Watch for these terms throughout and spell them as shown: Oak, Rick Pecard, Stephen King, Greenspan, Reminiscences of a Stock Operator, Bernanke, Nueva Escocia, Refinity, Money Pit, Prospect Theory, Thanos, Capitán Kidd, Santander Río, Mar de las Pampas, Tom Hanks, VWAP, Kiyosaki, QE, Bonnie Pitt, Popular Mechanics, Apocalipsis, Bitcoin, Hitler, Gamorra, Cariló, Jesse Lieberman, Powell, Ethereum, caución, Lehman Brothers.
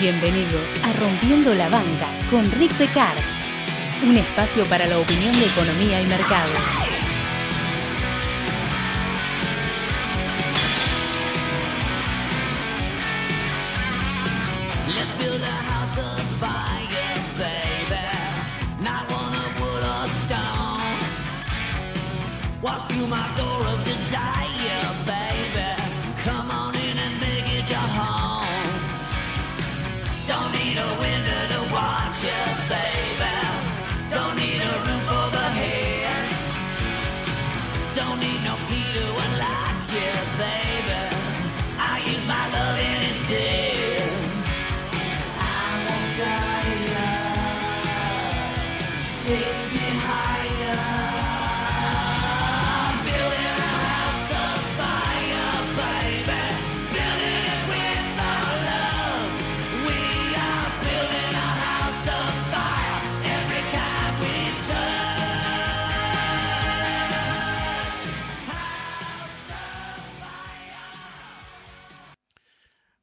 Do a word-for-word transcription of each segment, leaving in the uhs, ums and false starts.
Bienvenidos a Rompiendo la Banca con Rick Pecard, un espacio para la opinión de economía y mercados.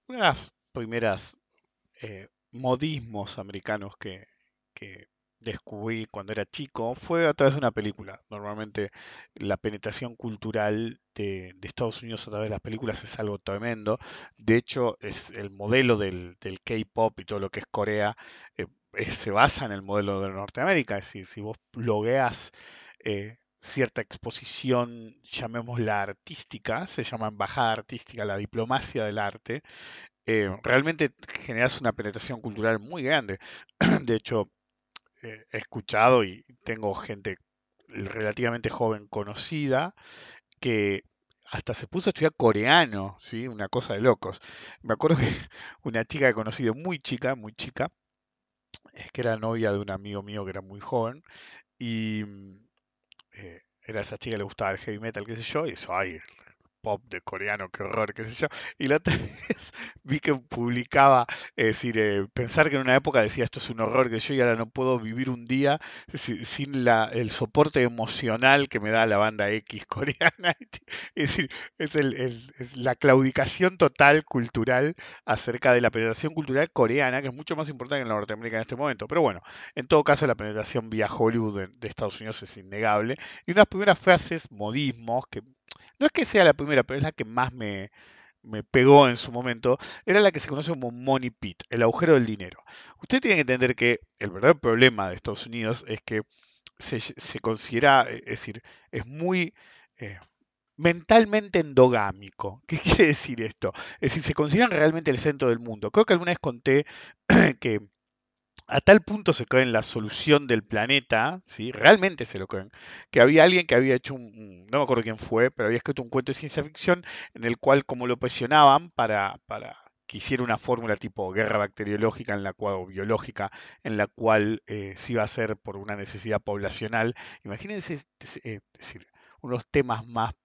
Una de las primeras eh, modismos americanos que, que descubrí cuando era chico fue a través de una película. Normalmente la penetración cultural de, de Estados Unidos a través de las películas es algo tremendo. De hecho, es el modelo del, del K-pop y todo lo que es Corea eh, es, se basa en el modelo de Norteamérica. Es decir, si vos blogueás eh, cierta exposición, llamémosla artística, se llama embajada artística, la diplomacia del arte, eh, realmente generas una penetración cultural muy grande. De hecho, eh, he escuchado y tengo gente relativamente joven conocida que hasta se puso a estudiar coreano, ¿sí? Una cosa de locos. Me acuerdo que una chica que he conocido, muy chica, muy chica, es que era novia de un amigo mío que era muy joven, y Eh, era esa chica que le gustaba el heavy metal, qué sé yo, y eso, ay, el pop de coreano, qué horror, qué sé yo. Y la otra vez vi que publicaba, es decir, eh, pensar que en una época decía esto es un horror, que yo y ahora no puedo vivir un día sin, sin la, el soporte emocional que me da la banda X coreana. Es decir, es, el, el, es la claudicación total cultural acerca de la penetración cultural coreana, que es mucho más importante que en la Norteamérica en este momento. Pero bueno, en todo caso la penetración vía Hollywood de, de Estados Unidos es innegable. Y unas primeras frases, modismos, que no es que sea la primera, pero es la que más me, me pegó en su momento, era la que se conoce como Money Pit, el agujero del dinero. Ustedes tienen que entender que el verdadero problema de Estados Unidos es que se, se considera, es decir, es muy eh, mentalmente endogámico. ¿Qué quiere decir esto? Es decir, se consideran realmente el centro del mundo. Creo que alguna vez conté que a tal punto se creen la solución del planeta, ¿sí? Realmente se lo creen, que había alguien que había hecho un, no me acuerdo quién fue, pero había escrito un cuento de ciencia ficción en el cual, como lo presionaban para, para que hiciera una fórmula tipo guerra bacteriológica en la cual, o biológica, en la cual eh, se iba a hacer por una necesidad poblacional. Imagínense, es decir, uno de los temas más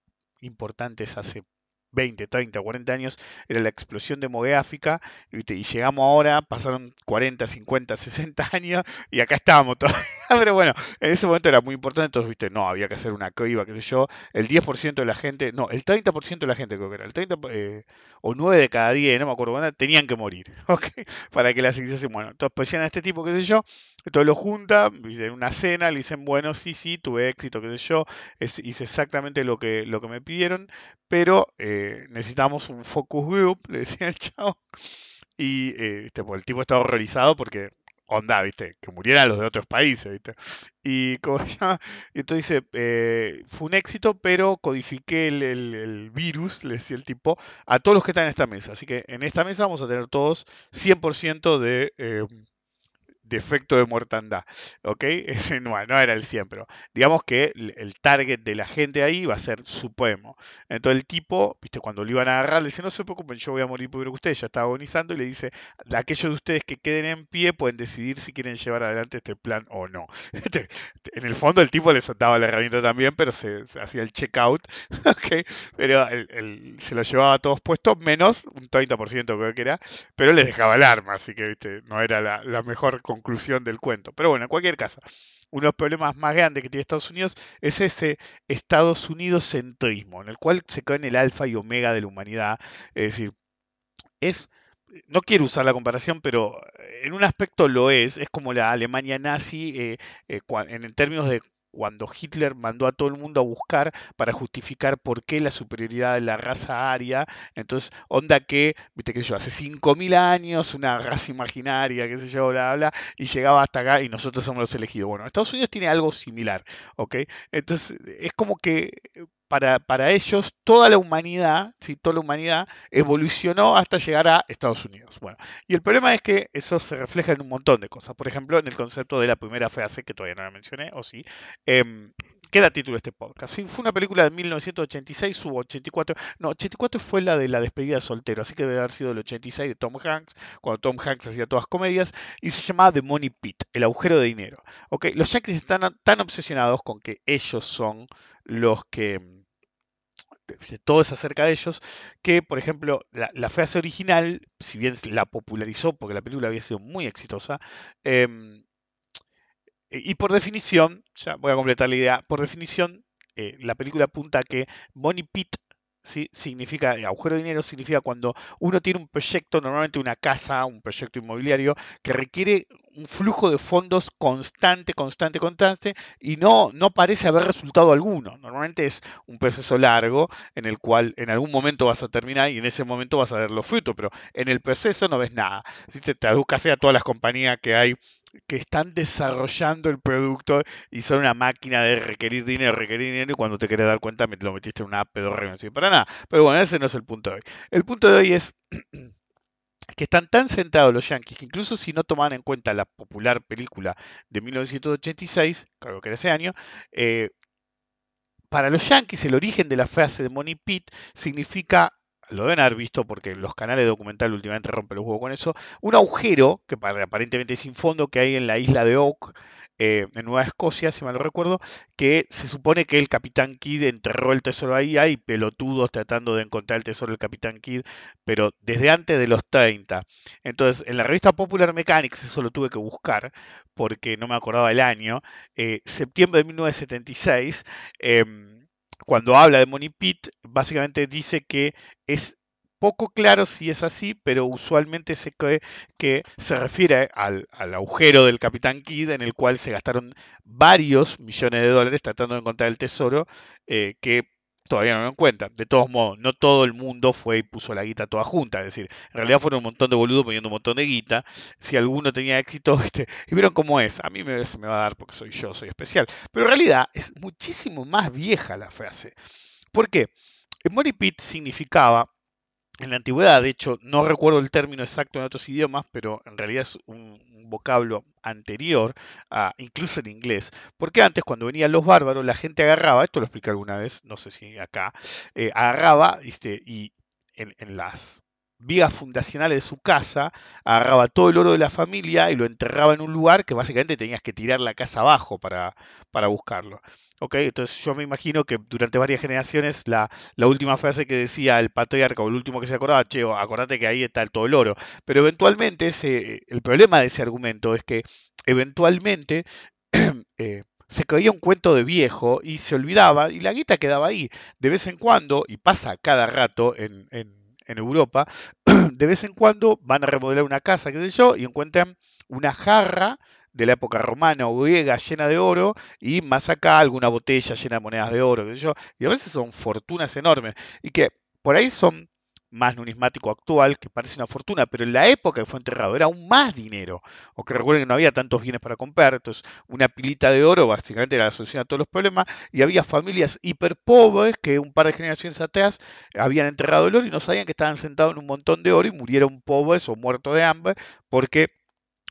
importantes hace veinte, treinta, cuarenta años, era la explosión demográfica, y llegamos ahora, pasaron cuarenta, cincuenta, sesenta años, y acá estábamos todavía. Pero bueno, en ese momento era muy importante, entonces, viste, no, había que hacer una criba, qué sé yo, el diez por ciento de la gente, no, el treinta por ciento de la gente creo que era, el treinta eh, o nueve de cada diez, no me acuerdo cuándo, tenían que morir, ¿ok? Para que la civilización, bueno, entonces pues llegan a este tipo, qué sé yo, entonces lo juntan, en una cena, le dicen, bueno, sí, sí, tuve éxito, qué sé yo, es, hice exactamente lo que, lo que me pidieron, pero eh, necesitamos un focus group, le decía el chavo, y eh, este, pues, el tipo estaba horrorizado porque, onda, viste, que murieran los de otros países, viste, y como ya, y entonces dice, eh, fue un éxito, pero codifiqué el, el, el virus, le decía el tipo, a todos los que están en esta mesa, así que en esta mesa vamos a tener todos cien por ciento de... Eh, defecto de mortandad, ¿ok? Ese no, no era el cien, pero digamos que el, el target de la gente ahí va a ser supremo. Entonces el tipo, viste, cuando lo iban a agarrar, le dice, no se preocupen, yo voy a morir primero que ustedes, ya está agonizando, y le dice, aquellos de ustedes que queden en pie pueden decidir si quieren llevar adelante este plan o no. Este, en el fondo el tipo les daba la herramienta también, pero se, se hacía el checkout, ¿ok? Pero el, el, se lo llevaba a todos puestos, menos un treinta por ciento creo que era, pero les dejaba el arma, así que, viste, no era la, la mejor conclusión. conclusión del cuento. Pero bueno, en cualquier caso, uno de los problemas más grandes que tiene Estados Unidos es ese Estados Unidos centrismo, en el cual se cae en el alfa y omega de la humanidad. Es decir, es no quiero usar la comparación, pero en un aspecto lo es, es como la Alemania nazi eh, eh, en términos de cuando Hitler mandó a todo el mundo a buscar para justificar por qué la superioridad de la raza aria. Entonces, onda que, viste qué sé yo, hace cinco mil años, una raza imaginaria, qué sé yo, bla, bla, bla, y llegaba hasta acá y nosotros somos los elegidos. Bueno, Estados Unidos tiene algo similar, ¿ok? Entonces, es como que para, para ellos toda la humanidad, ¿sí? Toda la humanidad evolucionó hasta llegar a Estados Unidos. Bueno, y el problema es que eso se refleja en un montón de cosas. Por ejemplo, en el concepto de la primera frase, que todavía no la mencioné, o sí, eh, que da título a este podcast. Sí, fue una película de mil novecientos ochenta y seis, hubo ochenta y cuatro. No, ochenta y cuatro fue la de la despedida de soltero, así que debe haber sido el ochenta y seis de Tom Hanks, cuando Tom Hanks hacía todas comedias, y se llamaba The Money Pit, el agujero de dinero. Okay, los yankees están tan obsesionados con que ellos son los que... todo es acerca de ellos, que por ejemplo la, la frase original, si bien la popularizó porque la película había sido muy exitosa, eh, y por definición, ya voy a completar la idea, por definición eh, la película apunta a que Bonnie Pitt, ¿sí? Significa, agujero de dinero significa cuando uno tiene un proyecto, normalmente una casa, un proyecto inmobiliario, que requiere un flujo de fondos constante, constante, constante, y no, no parece haber resultado alguno. Normalmente es un proceso largo en el cual en algún momento vas a terminar y en ese momento vas a ver los frutos, pero en el proceso no ves nada. Si te traduzcas a todas las compañías que hay que están desarrollando el producto y son una máquina de requerir dinero, requerir dinero, y cuando te querés dar cuenta me lo metiste en una app, pedorra, no sirve para nada. Pero bueno, ese no es el punto de hoy. El punto de hoy es... que están tan sentados los yankees que incluso si no toman en cuenta la popular película de mil novecientos ochenta y seis, creo que era ese año, eh, para los yankees el origen de la frase de Money Pit significa, lo deben haber visto porque los canales de documental últimamente rompen los huevos con eso, un agujero que aparentemente es sin fondo que hay en la isla de Oak, Eh, en Nueva Escocia, si mal no recuerdo, que se supone que el Capitán Kidd enterró el tesoro ahí, hay pelotudos tratando de encontrar el tesoro del Capitán Kidd, pero desde antes de los treinta. Entonces, en la revista Popular Mechanics, eso lo tuve que buscar, porque no me acordaba el año, eh, septiembre de mil novecientos setenta y seis, eh, cuando habla de Money Pit, básicamente dice que es poco claro si es así, pero usualmente se cree que se refiere al, al agujero del Capitán Kidd en el cual se gastaron varios millones de dólares tratando de encontrar el tesoro eh, que todavía no lo encuentran. De todos modos, no todo el mundo fue y puso la guita toda junta. Es decir, en realidad fueron un montón de boludos poniendo un montón de guita. Si alguno tenía éxito, este, y vieron cómo es. A mí me, se me va a dar porque soy yo, soy especial. Pero en realidad es muchísimo más vieja la frase. ¿Por qué? Money Pit significaba... en la antigüedad, de hecho, no recuerdo el término exacto en otros idiomas, pero en realidad es un, un vocablo anterior, a, incluso en inglés. Porque antes, cuando venían los bárbaros, la gente agarraba, esto lo expliqué alguna vez, no sé si acá, eh, agarraba este, y en, en las vigas fundacionales de su casa, agarraba todo el oro de la familia y lo enterraba en un lugar que básicamente tenías que tirar la casa abajo para, para buscarlo. Okay, entonces yo me imagino que durante varias generaciones la, la última frase que decía el patriarca o el último que se acordaba, che, acordate que ahí está todo el oro. Pero eventualmente ese, el problema de ese argumento es que eventualmente eh, se creía un cuento de viejo y se olvidaba y la guita quedaba ahí. De vez en cuando, y pasa cada rato en, en, en Europa, de vez en cuando van a remodelar una casa, qué sé yo, y encuentran una jarra de la época romana o griega llena de oro y más acá alguna botella llena de monedas de oro, qué sé yo, y a veces son fortunas enormes y que por ahí son más numismático actual que parece una fortuna, pero en la época que fue enterrado era aún más dinero, o que recuerden que no había tantos bienes para comprar, entonces una pilita de oro básicamente era la solución a todos los problemas y había familias hiper pobres que un par de generaciones atrás habían enterrado el oro y no sabían que estaban sentados en un montón de oro y murieron pobres o muertos de hambre porque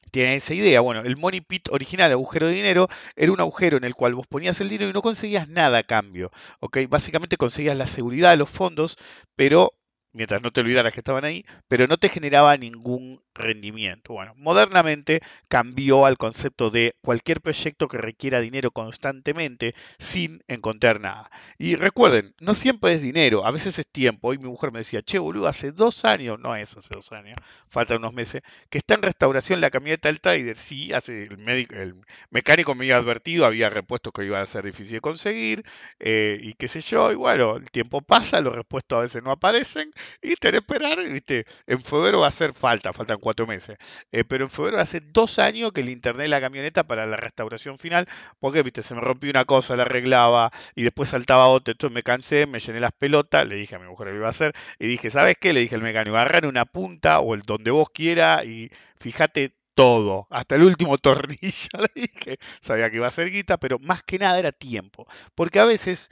tienen esa idea. Bueno, el Money Pit original, agujero de dinero, era un agujero en el cual vos ponías el dinero y no conseguías nada a cambio, ¿ok? Básicamente conseguías la seguridad de los fondos, pero mientras no te olvidaras que estaban ahí, pero no te generaba ningún rendimiento. Bueno, modernamente cambió al concepto de cualquier proyecto que requiera dinero constantemente sin encontrar nada. Y recuerden, no siempre es dinero, a veces es tiempo. Hoy mi mujer me decía, che boludo, hace dos años, no es hace dos años, faltan unos meses, que está en restauración la camioneta del Tider. Sí, hace el, médico, el mecánico me había advertido, había repuestos que iban a ser difíciles de conseguir, eh, y qué sé yo, y bueno, el tiempo pasa, los repuestos a veces no aparecen, Y te que esperar, ¿viste? En febrero va a hacer falta, faltan cuatro meses. Eh, pero en febrero hace dos años que le interné la camioneta para la restauración final, porque, ¿viste? Se me rompió una cosa, la arreglaba, y después saltaba otra. Entonces me cansé, me llené las pelotas, le dije a mi mujer que lo iba a hacer, y dije, ¿sabes qué? Le dije al mecánico, agarrar una punta o el donde vos quieras y fíjate todo, hasta el último tornillo, le dije. Sabía que iba a ser guita, pero más que nada era tiempo. Porque a veces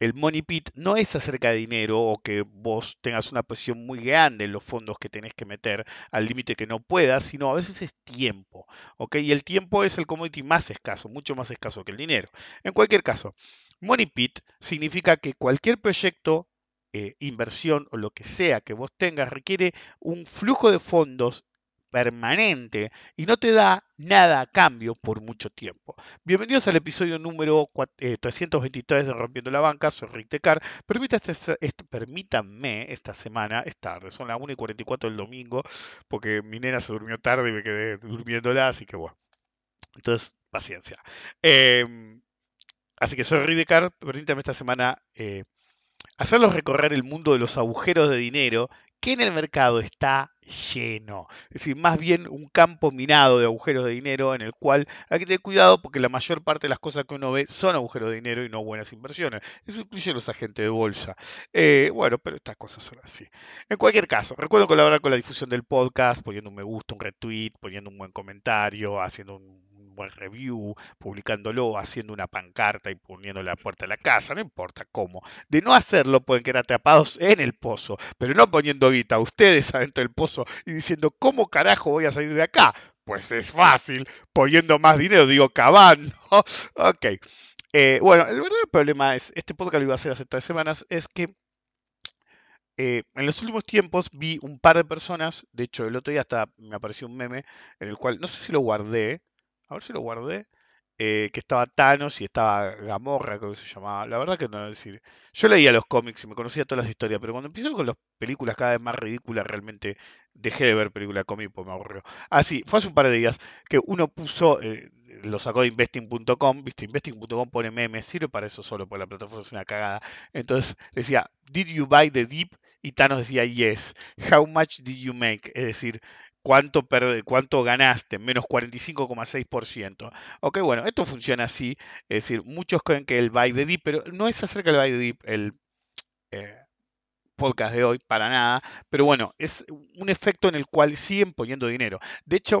el Money Pit no es acerca de dinero o que vos tengas una posición muy grande en los fondos que tenés que meter al límite que no puedas, sino a veces es tiempo, ¿ok? Y el tiempo es el commodity más escaso, mucho más escaso que el dinero. En cualquier caso, Money Pit significa que cualquier proyecto, eh, inversión o lo que sea que vos tengas requiere un flujo de fondos permanente y no te da nada a cambio por mucho tiempo. Bienvenidos al episodio número trescientos veintitrés de Rompiendo la Banca. Soy Rick Pecard. Permítanme esta semana, es tarde, son las una y cuarenta y cuatro del domingo, porque mi nena se durmió tarde y me quedé durmiéndola, así que bueno. Entonces, paciencia. Eh, así que soy Rick Pecard. Permítanme esta semana eh, hacerlos recorrer el mundo de los agujeros de dinero que en el mercado está lleno. Es decir, más bien un campo minado de agujeros de dinero en el cual hay que tener cuidado porque la mayor parte de las cosas que uno ve son agujeros de dinero y no buenas inversiones. Eso incluye los agentes de bolsa. Eh, bueno, pero estas cosas son así. En cualquier caso, recuerden colaborar con la difusión del podcast, poniendo un me gusta, un retweet, poniendo un buen comentario, haciendo un buen review, publicándolo, haciendo una pancarta y poniendo la puerta de la casa, no importa cómo. De no hacerlo pueden quedar atrapados en el pozo, pero no poniendo guita a ustedes adentro del pozo y diciendo, ¿cómo carajo voy a salir de acá? Pues es fácil, poniendo más dinero, digo, cavando. Ok. Eh, bueno, el verdadero problema es, este podcast lo iba a hacer hace tres semanas, es que Eh, en los últimos tiempos vi un par de personas, de hecho el otro día hasta me apareció un meme en el cual, no sé si lo guardé, a ver si lo guardé, eh, que estaba Thanos y estaba Gamorra, creo que se llamaba. La verdad que no voy a decir. Yo leía los cómics y me conocía todas las historias, pero cuando empecé con las películas cada vez más ridículas, realmente dejé de ver películas de cómics porque me aburrió. Ah, sí, fue hace un par de días que uno puso, eh, lo sacó de investing punto com, viste, investing punto com pone memes, sirve para eso solo, porque la plataforma es una cagada. Entonces decía, ¿did you buy the dip? Y Thanos decía, yes. How much did you make? Es decir, ¿Cuánto, per, ¿Cuánto ganaste? Menos cuarenta y cinco coma seis por ciento. Ok, bueno, esto funciona así. Es decir, muchos creen que el buy the dip, pero no es acerca del buy the dip el eh, podcast de hoy, para nada. Pero bueno, es un efecto en el cual siguen poniendo dinero. De hecho,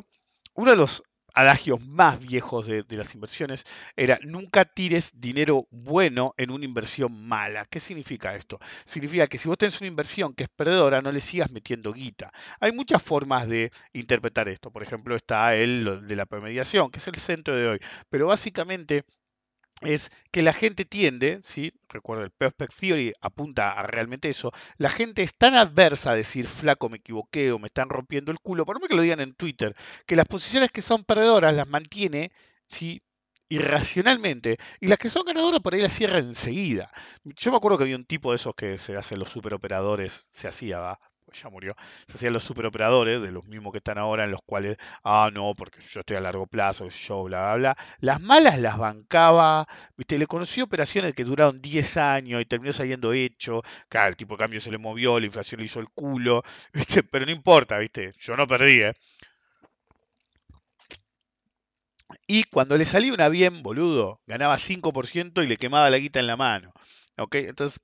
uno de los adagios más viejos de, de las inversiones era nunca tires dinero bueno en una inversión mala. ¿Qué significa esto? Significa que si vos tenés una inversión que es perdedora, no le sigas metiendo guita. Hay muchas formas de interpretar esto. Por ejemplo, está el de la premediación, que es el centro de hoy. Pero básicamente es que la gente tiende, ¿sí? Recuerda, el Prospect Theory apunta a realmente eso, la gente es tan adversa a decir, flaco, me equivoqué o me están rompiendo el culo, por más que lo digan en Twitter, que las posiciones que son perdedoras las mantiene, ¿sí?, irracionalmente, y las que son ganadoras por ahí las cierra enseguida. Yo me acuerdo que había un tipo de esos que se hacen los superoperadores, se hacía, ¿va? Ya murió, se hacían los superoperadores de los mismos que están ahora en los cuales, ah, no, porque yo estoy a largo plazo, yo, bla, bla, bla. Las malas las bancaba, viste, le conocí operaciones que duraron diez años y terminó saliendo hecho, claro, el tipo de cambio se le movió, la inflación le hizo el culo, viste, pero no importa, viste, yo no perdí, ¿eh? Y cuando le salía una bien, boludo, ganaba cinco por ciento y le quemaba la guita en la mano, ¿ok? Entonces,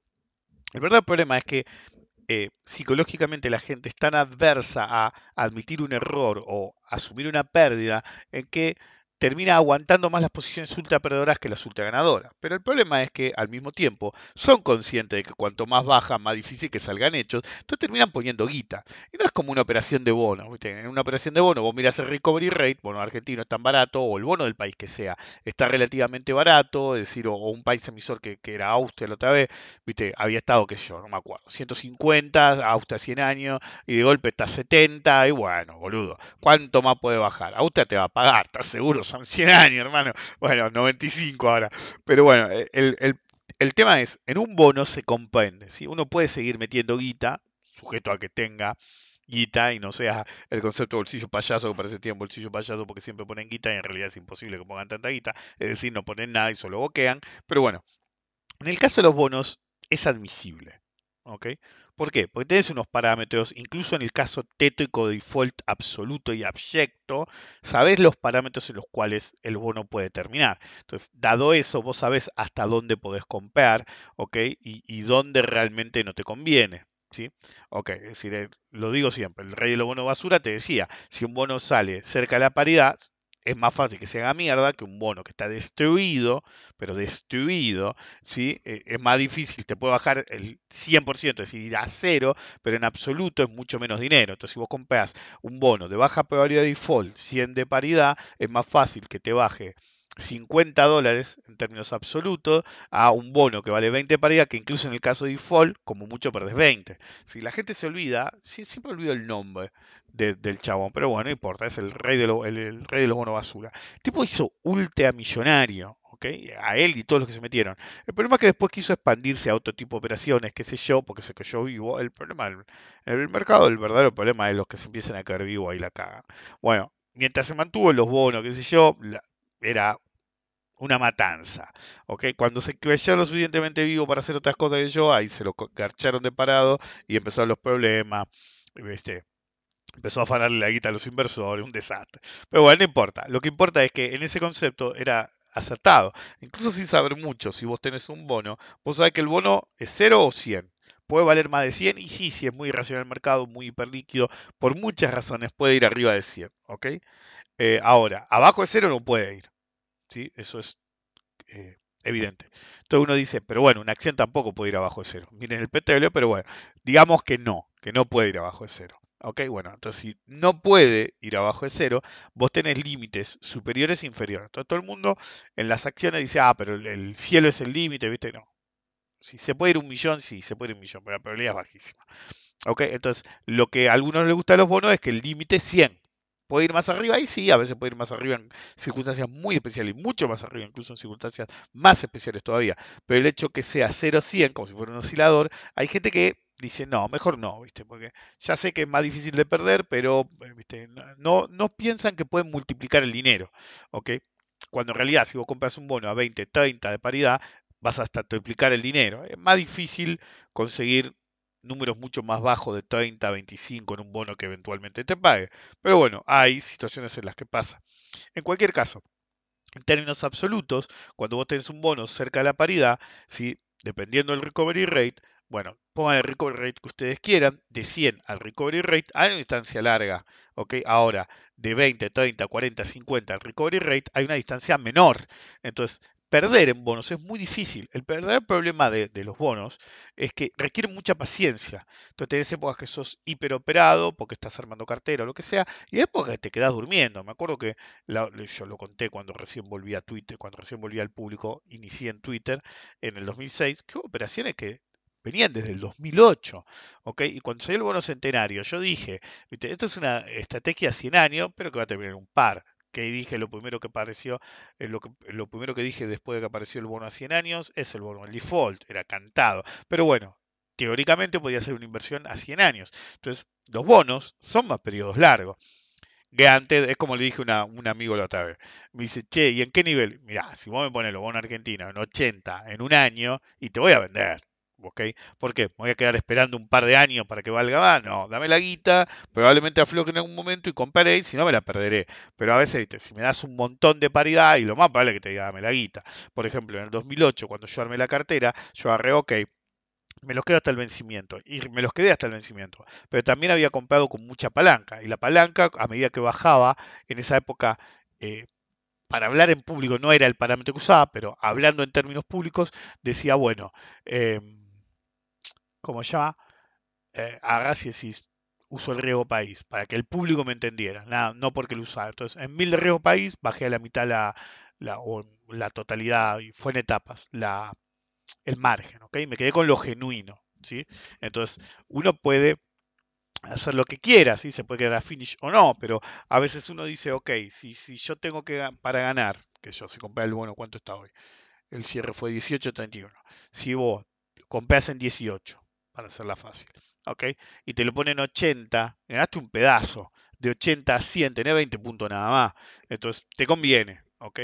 el verdadero problema es que Eh, psicológicamente la gente es tan adversa a admitir un error o asumir una pérdida en que termina aguantando más las posiciones ultra perdedoras que las ultra ganadoras. Pero el problema es que al mismo tiempo son conscientes de que cuanto más bajan, más difícil que salgan hechos, entonces terminan poniendo guita. Y no es como una operación de bono. ¿Viste? En una operación de bono vos mirás el recovery rate, bono argentino es tan barato, o el bono del país que sea, está relativamente barato, es decir, o, o un país emisor que, que era Austria la otra vez, viste, había estado, qué sé yo, no me acuerdo, ciento cincuenta, Austria cien años, y de golpe está setenta, y bueno, boludo, ¿cuánto más puede bajar? Austria te va a pagar, ¿estás seguro? Son cien años, hermano. Bueno, noventa y cinco ahora. Pero bueno, el, el, el tema es, en un bono se comprende, ¿sí? Uno puede seguir metiendo guita, sujeto a que tenga guita y no sea el concepto de bolsillo payaso, que parece que tienen bolsillo payaso porque siempre ponen guita y en realidad es imposible que pongan tanta guita. Es decir, no ponen nada y solo boquean. Pero bueno, en el caso de los bonos es admisible. ¿ok? ¿Por qué? Porque tenés unos parámetros, incluso en el caso tétrico de default absoluto y abyecto, sabés los parámetros en los cuales el bono puede terminar. Entonces, dado eso, vos sabés hasta dónde podés comprar, ¿ok? Y, y dónde realmente no te conviene, ¿sí? Ok, es decir, lo digo siempre, el rey de los bonos basura te decía, si un bono sale cerca de la paridad, es más fácil que se haga mierda que un bono que está destruido, pero destruido, ¿sí? Es más difícil, te puede bajar el cien por ciento, es decir, ir a cero, pero en absoluto es mucho menos dinero. Entonces, si vos compras un bono de baja probabilidad de default, cien de paridad, es más fácil que te baje cincuenta dólares en términos absolutos a un bono que vale veinte de paridad, que incluso en el caso de default, como mucho perdés veinte. Si la gente se olvida, siempre olvido el nombre de, del chabón, pero bueno, no importa, es el rey de, lo, el, el rey de los bonos basura. El tipo hizo ultra millonario, ¿okay? A él y todos los que se metieron. El problema es que después quiso expandirse a otro tipo de operaciones, qué sé yo, porque sé que yo vivo. El problema, el, el mercado, el verdadero problema es los que se empiezan a caer vivo, ahí la cagan. Bueno, mientras se mantuvo los bonos, qué sé yo, la, era una matanza, ¿ok? Cuando se creyó lo suficientemente vivo para hacer otras cosas que yo, ahí se lo garcharon de parado y empezaron los problemas, ¿viste? Empezó a afanarle la guita a los inversores, un desastre. Pero bueno, no importa. Lo que importa es que en ese concepto era acertado. Incluso sin saber mucho, si vos tenés un bono, vos sabés que el bono es cero o cien. Puede valer más de cien y sí, sí, es muy irracional el mercado, muy hiperlíquido, por muchas razones puede ir arriba de cien, ¿ok? Eh, ahora, abajo de cero no puede ir, ¿sí? Eso es eh, evidente. Entonces uno dice, pero bueno, una acción tampoco puede ir abajo de cero. Miren el petróleo, pero bueno, digamos que no, que no puede ir abajo de cero. Ok, bueno, entonces si no puede ir abajo de cero, vos tenés límites superiores e inferiores. Entonces todo el mundo en las acciones dice, ah, pero el cielo es el límite, ¿viste? No. Si se puede ir un millón, sí, se puede ir un millón, pero la probabilidad es bajísima. ¿Ok? Entonces, lo que a algunos les gusta de los bonos es que el límite es cien. Puede ir más arriba, y sí, a veces puede ir más arriba en circunstancias muy especiales, y mucho más arriba, incluso en circunstancias más especiales todavía. Pero el hecho que sea cero cien, como si fuera un oscilador, hay gente que dice, no, mejor no, ¿viste? Porque ya sé que es más difícil de perder, pero ¿viste? No, no piensan que pueden multiplicar el dinero, ¿ok? Cuando en realidad, si vos compras un bono a veinte, treinta de paridad, vas hasta triplicar el dinero. Es más difícil conseguir números mucho más bajos de treinta, veinticinco en un bono que eventualmente te pague. Pero bueno, hay situaciones en las que pasa. En cualquier caso, en términos absolutos, cuando vos tenés un bono cerca de la paridad, ¿sí? Dependiendo del recovery rate, bueno, pongan el recovery rate que ustedes quieran, de cien al recovery rate, hay una distancia larga, ¿ok? Ahora, de veinte, treinta, cuarenta, cincuenta al recovery rate, hay una distancia menor. Entonces, perder en bonos es muy difícil. El verdadero problema de, de los bonos es que requieren mucha paciencia. Entonces tenés épocas que sos hiperoperado porque estás armando cartera o lo que sea, y épocas que te quedás durmiendo. Me acuerdo que la, yo lo conté cuando recién volví a Twitter, cuando recién volví al público, inicié en Twitter en el dos mil seis, que hubo operaciones que venían desde el dos mil ocho, ¿ok? Y cuando salió el bono centenario, yo dije, ¿viste? Esta es una estrategia a cien años, pero que va a terminar en un par. Que dije lo primero que apareció, eh, lo, que, lo primero que dije después de que apareció el bono a cien años es el bono, el default, era cantado. Pero bueno, teóricamente podía ser una inversión a cien años. Entonces, los bonos son más periodos largos. Que antes, es como le dije a un amigo la otra vez, me dice, che, ¿y en qué nivel? Mirá, si vos me pones los bonos argentinos en ochenta, en un año, y te voy a vender. ¿Okay? ¿Por qué? ¿Me voy a quedar esperando un par de años para que valga más? No, dame la guita, probablemente afloque en algún momento y compraré, y si no me la perderé. Pero a veces, ¿viste? Si me das un montón de paridad, y lo más probable es que te diga, dame la guita. Por ejemplo, en el dos mil ocho, cuando yo armé la cartera, yo agarré, ok, me los quedo hasta el vencimiento, y me los quedé hasta el vencimiento. Pero también había comprado con mucha palanca, y la palanca, a medida que bajaba, en esa época... Eh, para hablar en público no era el parámetro que usaba, pero hablando en términos públicos, decía, bueno... Eh, como ya eh, hagas y decís, uso el riesgo país, para que el público me entendiera, nada, no porque lo usaba. Entonces, en mil de riesgo país, bajé a la mitad la, la, o la totalidad, y fue en etapas, la, el margen, ¿ok? Me quedé con lo genuino, ¿sí? Entonces, uno puede hacer lo que quiera, ¿sí? Se puede quedar a finish o no, pero a veces uno dice, ok, si, si yo tengo que, para ganar, que yo, si compré el bono, ¿cuánto está hoy? El cierre fue dieciocho treinta y uno. Si vos comprás en dieciocho, para hacerla fácil, ¿ok? Y te lo ponen ochenta, ganaste un pedazo, de ochenta a cien, tenés veinte puntos nada más, entonces te conviene, ¿ok?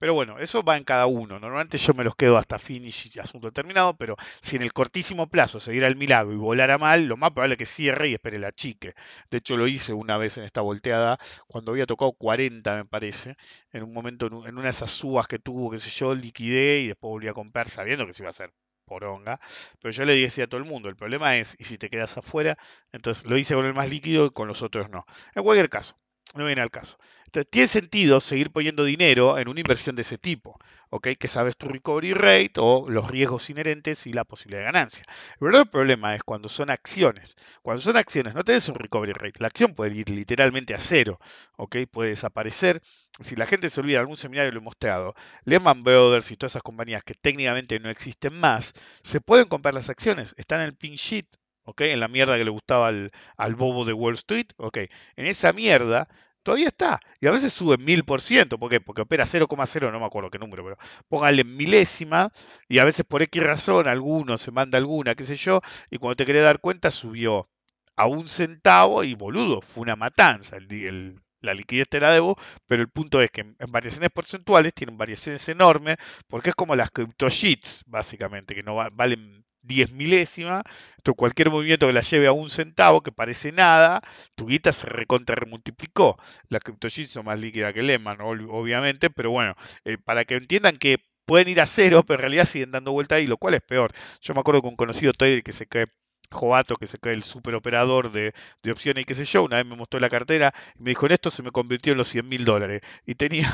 Pero bueno, eso va en cada uno. Normalmente yo me los quedo hasta finish y asunto terminado, pero si en el cortísimo plazo se diera el milagro y volara mal, lo más probable es que cierre y espere la chique. De hecho, lo hice una vez en esta volteada, cuando había tocado cuarenta, me parece. En un momento, en una de esas subas que tuvo, qué sé yo, liquidé y después volví a comprar sabiendo que se iba a hacer poronga. Pero yo le decía a todo el mundo, el problema es, y si te quedas afuera, entonces lo hice con el más líquido y con los otros no. En cualquier caso. No viene al caso. Entonces, tiene sentido seguir poniendo dinero en una inversión de ese tipo, ¿okay? Que sabes tu recovery rate o los riesgos inherentes y la posibilidad de ganancia. Pero el problema es cuando son acciones. Cuando son acciones no tenés un recovery rate. La acción puede ir literalmente a cero, ¿okay? Puede desaparecer. Si la gente se olvida de algún seminario, lo he mostrado, Lehman Brothers y todas esas compañías que técnicamente no existen más, se pueden comprar las acciones. Están en el pink sheet. Okay, en la mierda que le gustaba al, al bobo de Wall Street, okay, en esa mierda todavía está. Y a veces sube mil por ciento. ¿Por qué? Porque opera cero coma cero, no me acuerdo qué número, pero póngale milésima. Y a veces por X razón, alguno se manda alguna, qué sé yo. Y cuando te querés dar cuenta, subió a un centavo y boludo, fue una matanza. El, el, la liquidez te la debo, pero el punto es que en variaciones porcentuales tienen variaciones enormes, porque es como las crypto sheets, básicamente, que no va, valen diez milésimas, entonces cualquier movimiento que la lleve a un centavo, que parece nada, tu guita se recontra remultiplicó. Las criptoshits son más líquidas que Lehman, obviamente, pero bueno, eh, para que entiendan que pueden ir a cero, pero en realidad siguen dando vuelta ahí, lo cual es peor. Yo me acuerdo que un conocido trader que se cree jovato, que se cree el superoperador de, de opciones y qué sé yo, una vez me mostró la cartera y me dijo, en esto se me convirtió en los cien mil dólares. Y tenía,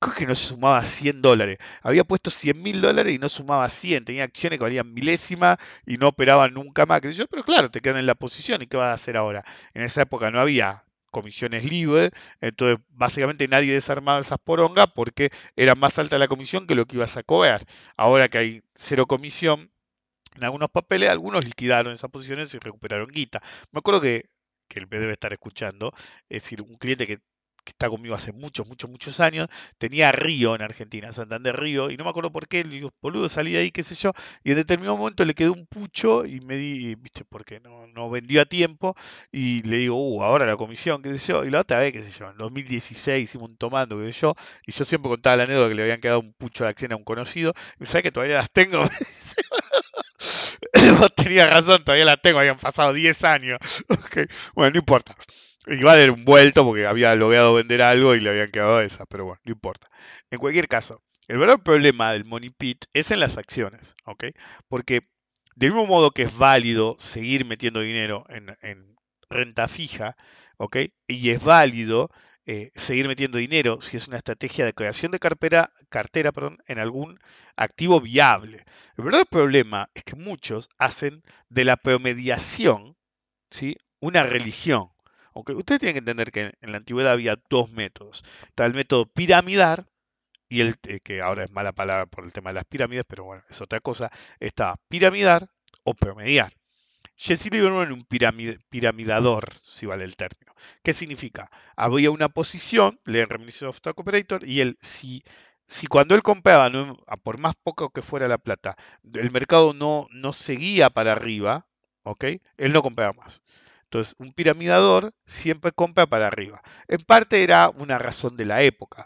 creo que no sumaba cien dólares. Había puesto cien mil dólares y no sumaba cien. Tenía acciones que valían milésima y no operaban nunca más. Que yo, pero claro, te quedan en la posición y ¿qué vas a hacer ahora? En esa época no había comisiones libres, entonces básicamente nadie desarmaba esas porongas porque era más alta la comisión que lo que ibas a cobrar. Ahora que hay cero comisión, en algunos papeles, algunos liquidaron esas posiciones y recuperaron guita. Me acuerdo que, que él me debe estar escuchando, es decir, un cliente que, que está conmigo hace muchos, muchos, muchos años, tenía Río en Argentina, Santander Río, y no me acuerdo por qué, le digo, boludo, salí de ahí, qué sé yo, y en determinado momento le quedó un pucho y me di, viste, porque no, no vendió a tiempo, y le digo, uh, ahora la comisión, qué sé yo, y la otra vez, qué sé yo, en dos mil dieciséis hicimos un tomando, qué sé yo, y yo siempre contaba la anécdota que le habían quedado un pucho de acción a un conocido, y sabes que todavía las tengo, me dice, no tenía razón, todavía la tengo, habían pasado diez años. Okay. Bueno, no importa. Iba a dar un vuelto porque había logrado vender algo y le habían quedado esas, pero bueno, no importa. En cualquier caso, el verdadero problema del Money Pit es en las acciones, ¿okay? Porque del mismo modo que es válido seguir metiendo dinero en, en renta fija, ¿okay? Y es válido eh, seguir metiendo dinero si es una estrategia de creación de cartera, cartera perdón, en algún activo viable. El verdadero problema es que muchos hacen de la promediación, ¿sí?, una religión. Aunque ustedes tienen que entender que en la antigüedad había dos métodos. Está el método piramidar, y el eh, que ahora es mala palabra por el tema de las pirámides, pero bueno, es otra cosa. Está piramidar o promediar. Jesse Lieberman era un piramid, piramidador, si vale el término. ¿Qué significa? Había una posición, leen Reminiscences of a Stock Operator, y él, si, si cuando él compraba, no, por más poco que fuera la plata, el mercado no, no seguía para arriba, ¿okay? Él no compraba más. Entonces, un piramidador siempre compra para arriba. En parte era una razón de la época.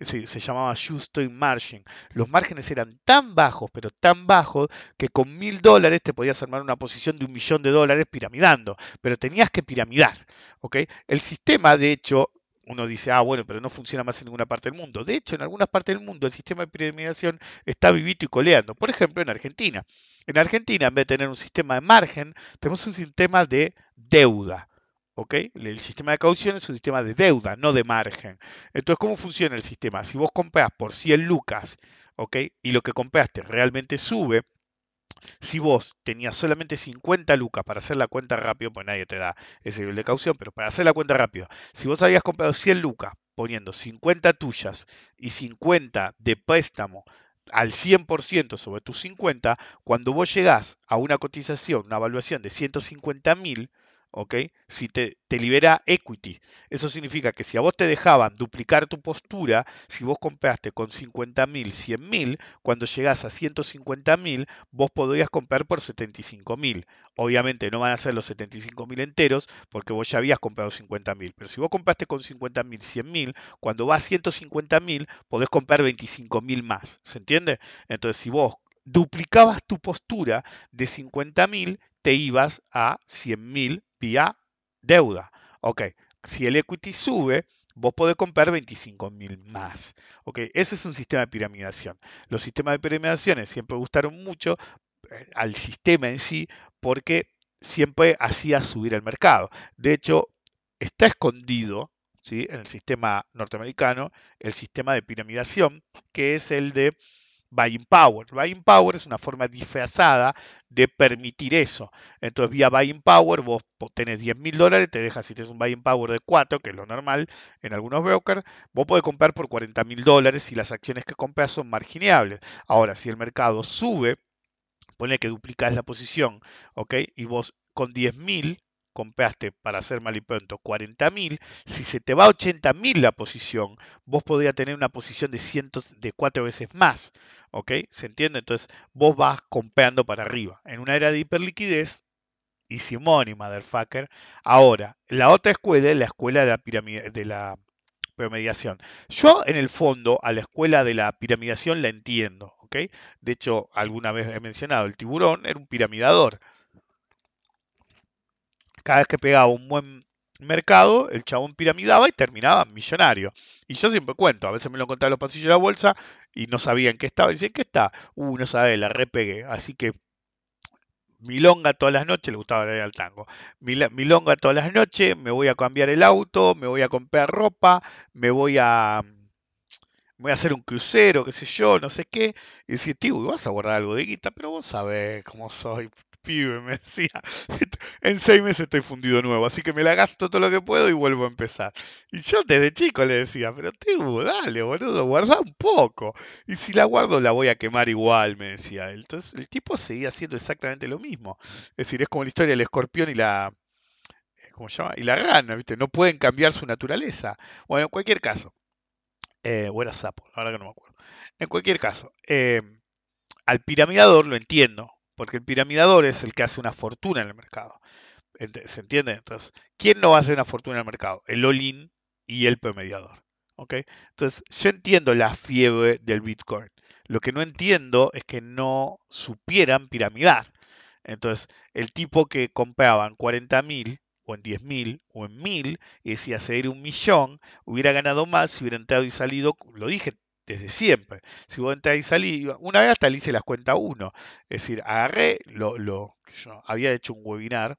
Se, se llamaba Justo Margin. Los márgenes eran tan bajos, pero tan bajos, que con mil dólares te podías armar una posición de un millón de dólares piramidando. Pero tenías que piramidar, ¿okay? El sistema, de hecho, uno dice, ah, bueno, pero no funciona más en ninguna parte del mundo. De hecho, en algunas partes del mundo el sistema de piramidación está vivito y coleando. Por ejemplo, en Argentina. En Argentina, en vez de tener un sistema de margen, tenemos un sistema de deuda. ¿Okay? El sistema de caución es un sistema de deuda, no de margen. Entonces, ¿cómo funciona el sistema? Si vos compras por cien lucas, ¿okay?, y lo que compraste realmente sube, si vos tenías solamente cincuenta lucas para hacer la cuenta rápido, pues nadie te da ese nivel de caución, pero para hacer la cuenta rápido, si vos habías comprado cien lucas poniendo cincuenta tuyas y cincuenta de préstamo al cien por ciento sobre tus cincuenta, cuando vos llegás a una cotización, una evaluación de ciento cincuenta mil, ¿ok? Si te, te libera equity. Eso significa que si a vos te dejaban duplicar tu postura, si vos compraste con cincuenta mil, cien mil, cuando llegás a ciento cincuenta mil, vos podrías comprar por setenta y cinco mil. Obviamente no van a ser los setenta y cinco mil enteros porque vos ya habías comprado cincuenta mil. Pero si vos compraste con cincuenta mil, cien mil, cuando vas a ciento cincuenta mil, podés comprar veinticinco mil más. ¿Se entiende? Entonces, si vos duplicabas tu postura de cincuenta mil, te ibas a cien mil vía deuda. Ok, si el equity sube, vos podés comprar veinticinco mil más. Ok, ese es un sistema de piramidación. Los sistemas de piramidaciones siempre gustaron mucho al sistema en sí porque siempre hacía subir el mercado. De hecho, está escondido, ¿sí?, en el sistema norteamericano el sistema de piramidación, que es el de Buying Power. Buying Power es una forma disfrazada de permitir eso. Entonces, vía Buying Power, vos tenés diez mil dólares, te dejas, si tenés un Buying Power de cuatro, que es lo normal en algunos brokers, vos podés comprar por cuarenta mil dólares si las acciones que compras son margineables. Ahora, si el mercado sube, ponle que duplicás la posición, ¿ok? Y vos con diez mil compraste, para hacer mal y pronto, cuarenta mil, si se te va a ochenta mil la posición, vos podrías tener una posición de cientos, de cuatro veces más, ¿ok? ¿Se entiende? Entonces, vos vas comprando para arriba. En una era de hiperliquidez, easy money, motherfucker. Ahora, la otra escuela es la escuela de la pirámide, de la piramidación. Yo, en el fondo, a la escuela de la piramidación la entiendo, ¿ok? De hecho, alguna vez he mencionado, el tiburón era un piramidador. Cada vez que pegaba un buen mercado, el chabón piramidaba y terminaba millonario. Y yo siempre cuento, a veces me lo encontraba en los pasillos de la bolsa y no sabía en qué estaba. Y decía, ¿en qué está? Uh, no sabe, la repegué. Así que milonga todas las noches, le gustaba leer al tango. Mil, milonga todas las noches, me voy a cambiar el auto, me voy a comprar ropa, me voy a... voy a hacer un crucero, qué sé yo, no sé qué. Y decía, tío, vas a guardar algo de guita, pero vos sabés cómo soy, pibe, me decía. En seis meses estoy fundido nuevo, así que me la gasto todo lo que puedo y vuelvo a empezar. Y yo desde chico le decía, pero tío, dale, boludo, guardá un poco. Y si la guardo, la voy a quemar igual, me decía él. Entonces, el tipo seguía haciendo exactamente lo mismo. Es decir, es como la historia del escorpión y la... ¿cómo se llama? Y la rana, ¿viste? No pueden cambiar su naturaleza. Bueno, en cualquier caso. Eh, o era sapo, ahora que no me acuerdo. En cualquier caso, eh, al piramidador lo entiendo, porque el piramidador es el que hace una fortuna en el mercado. ¿Se entiende? Entonces, ¿quién no va a hacer una fortuna en el mercado? El all-in y el promediador. ¿Okay? Entonces, yo entiendo la fiebre del Bitcoin. Lo que no entiendo es que no supieran piramidar. Entonces, el tipo que compraban cuarenta mil, o en diez mil, o en mil, y decía, si era un millón, hubiera ganado más si hubiera entrado y salido, lo dije desde siempre, si vos entrás y salís, una vez hasta le hice las cuentas a uno, es decir, agarré, lo, lo que yo había hecho un webinar,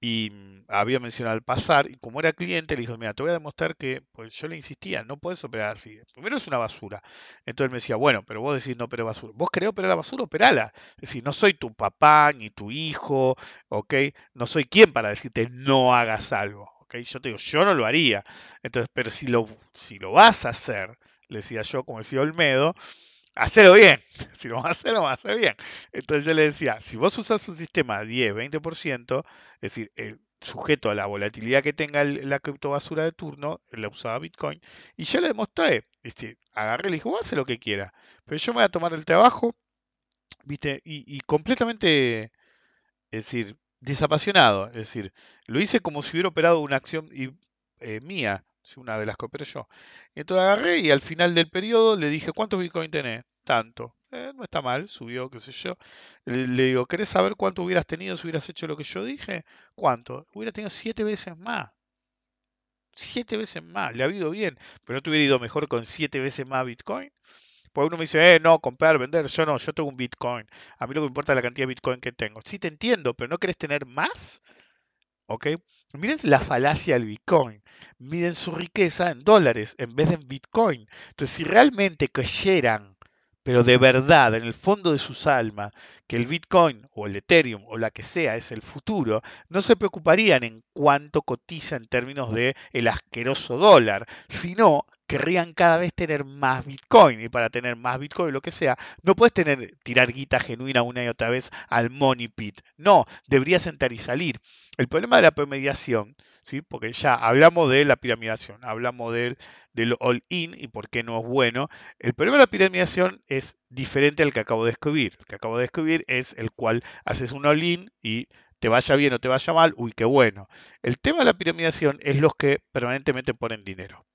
y había mencionado al pasar, y como era cliente, le dijo, mira, te voy a demostrar que, pues yo le insistía, no podés operar así, primero es una basura. Entonces él me decía, bueno, pero vos decís no operé basura. Vos querés operar la basura, operala. Es decir, no soy tu papá, ni tu hijo, ¿ok? No soy quien para decirte no hagas algo, ¿ok? Yo te digo, yo no lo haría. Entonces, pero si lo, si lo vas a hacer, le decía yo, como decía Olmedo, hacelo bien, si lo vas a hacer, lo vas a hacer bien. Entonces yo le decía, si vos usás un sistema diez, veinte por ciento, es decir, eh, sujeto a la volatilidad que tenga el, la criptobasura de turno, la usaba Bitcoin, y yo le demostré, es decir, agarré y le dije, vos hace lo que quiera, pero yo me voy a tomar el trabajo, viste, y, y completamente, es decir, desapasionado, es decir, lo hice como si hubiera operado una acción y, eh, mía, una de las que operé yo. Y entonces agarré y al final del periodo le dije, ¿cuántos Bitcoin tenés? Tanto. Eh, no está mal, subió, qué sé yo. Le, le digo, ¿querés saber cuánto hubieras tenido si hubieras hecho lo que yo dije? ¿Cuánto? Hubiera tenido siete veces más. Siete veces más. Le ha ido bien. Pero no te hubiera ido mejor con siete veces más Bitcoin. Porque uno me dice, eh, no, comprar, vender. Yo no, yo tengo un Bitcoin. A mí lo que me importa es la cantidad de Bitcoin que tengo. Sí te entiendo, pero ¿no querés tener más? ¿Ok? Miren la falacia del Bitcoin. Miren su riqueza en dólares en vez de en Bitcoin. Entonces, si realmente creyeran, pero de verdad, en el fondo de sus almas, que el Bitcoin o el Ethereum o la que sea es el futuro, no se preocuparían en cuánto cotiza en términos de el asqueroso dólar, sino querrían cada vez tener más Bitcoin, y para tener más Bitcoin, lo que sea, no puedes tener, tirar guita genuina una y otra vez al Money Pit. No, deberías entrar y salir. El problema de la promediación, ¿sí? Porque ya hablamos de la piramidación, hablamos del, del all-in y por qué no es bueno. El problema de la piramidación es diferente al que acabo de escribir. El que acabo de escribir es el cual haces un all-in y te vaya bien o te vaya mal, uy, qué bueno. El tema de la piramidación es los que permanentemente ponen dinero.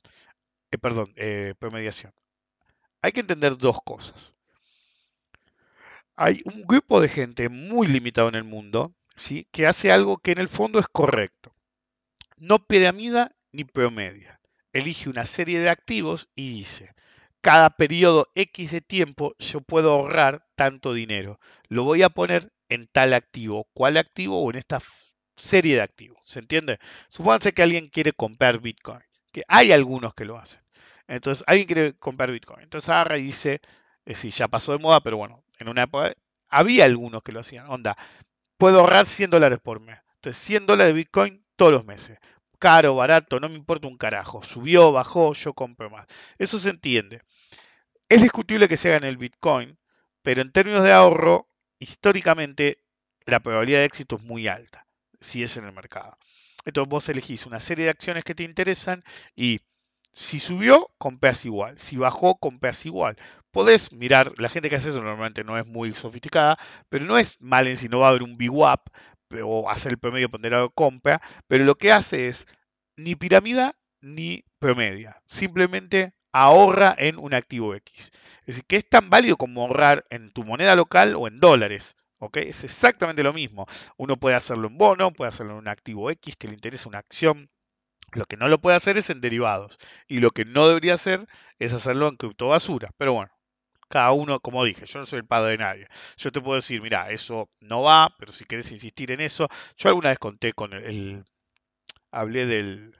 Eh, perdón, eh, promediación. Hay que entender dos cosas. Hay un grupo de gente muy limitado en el mundo, ¿sí?, que hace algo que en el fondo es correcto. No piramida ni promedia. Elige una serie de activos y dice, cada periodo X de tiempo yo puedo ahorrar tanto dinero. Lo voy a poner en tal activo. ¿Cuál activo? O en esta serie de activos. ¿Se entiende? Supónganse que alguien quiere comprar Bitcoin. Que hay algunos que lo hacen. Entonces, alguien quiere comprar Bitcoin. Entonces, agarra y dice, eh, sí, ya pasó de moda, pero bueno, en una época había algunos que lo hacían. Onda, puedo ahorrar cien dólares por mes. Entonces, cien dólares de Bitcoin todos los meses. Caro, barato, no me importa un carajo. Subió, bajó, yo compro más. Eso se entiende. Es discutible que se haga en el Bitcoin, pero en términos de ahorro, históricamente, la probabilidad de éxito es muy alta, si es en el mercado. Entonces vos elegís una serie de acciones que te interesan y si subió, compras igual. Si bajó, compras igual. Podés mirar, la gente que hace eso normalmente no es muy sofisticada, pero no es mal en si no va a haber un V WAP o hacer el promedio ponderado de compra, pero lo que hace es ni piramida ni promedia. Simplemente ahorra en un activo X. Es decir, que es tan válido como ahorrar en tu moneda local o en dólares. ¿Okay? Es exactamente lo mismo. Uno puede hacerlo en bono, puede hacerlo en un activo X que le interesa una acción. Lo que no lo puede hacer es en derivados. Y lo que no debería hacer es hacerlo en criptobasura. Pero bueno, cada uno, como dije, yo no soy el padre de nadie. Yo te puedo decir, mira, eso no va, pero si querés insistir en eso. Yo alguna vez conté con el... el hablé del...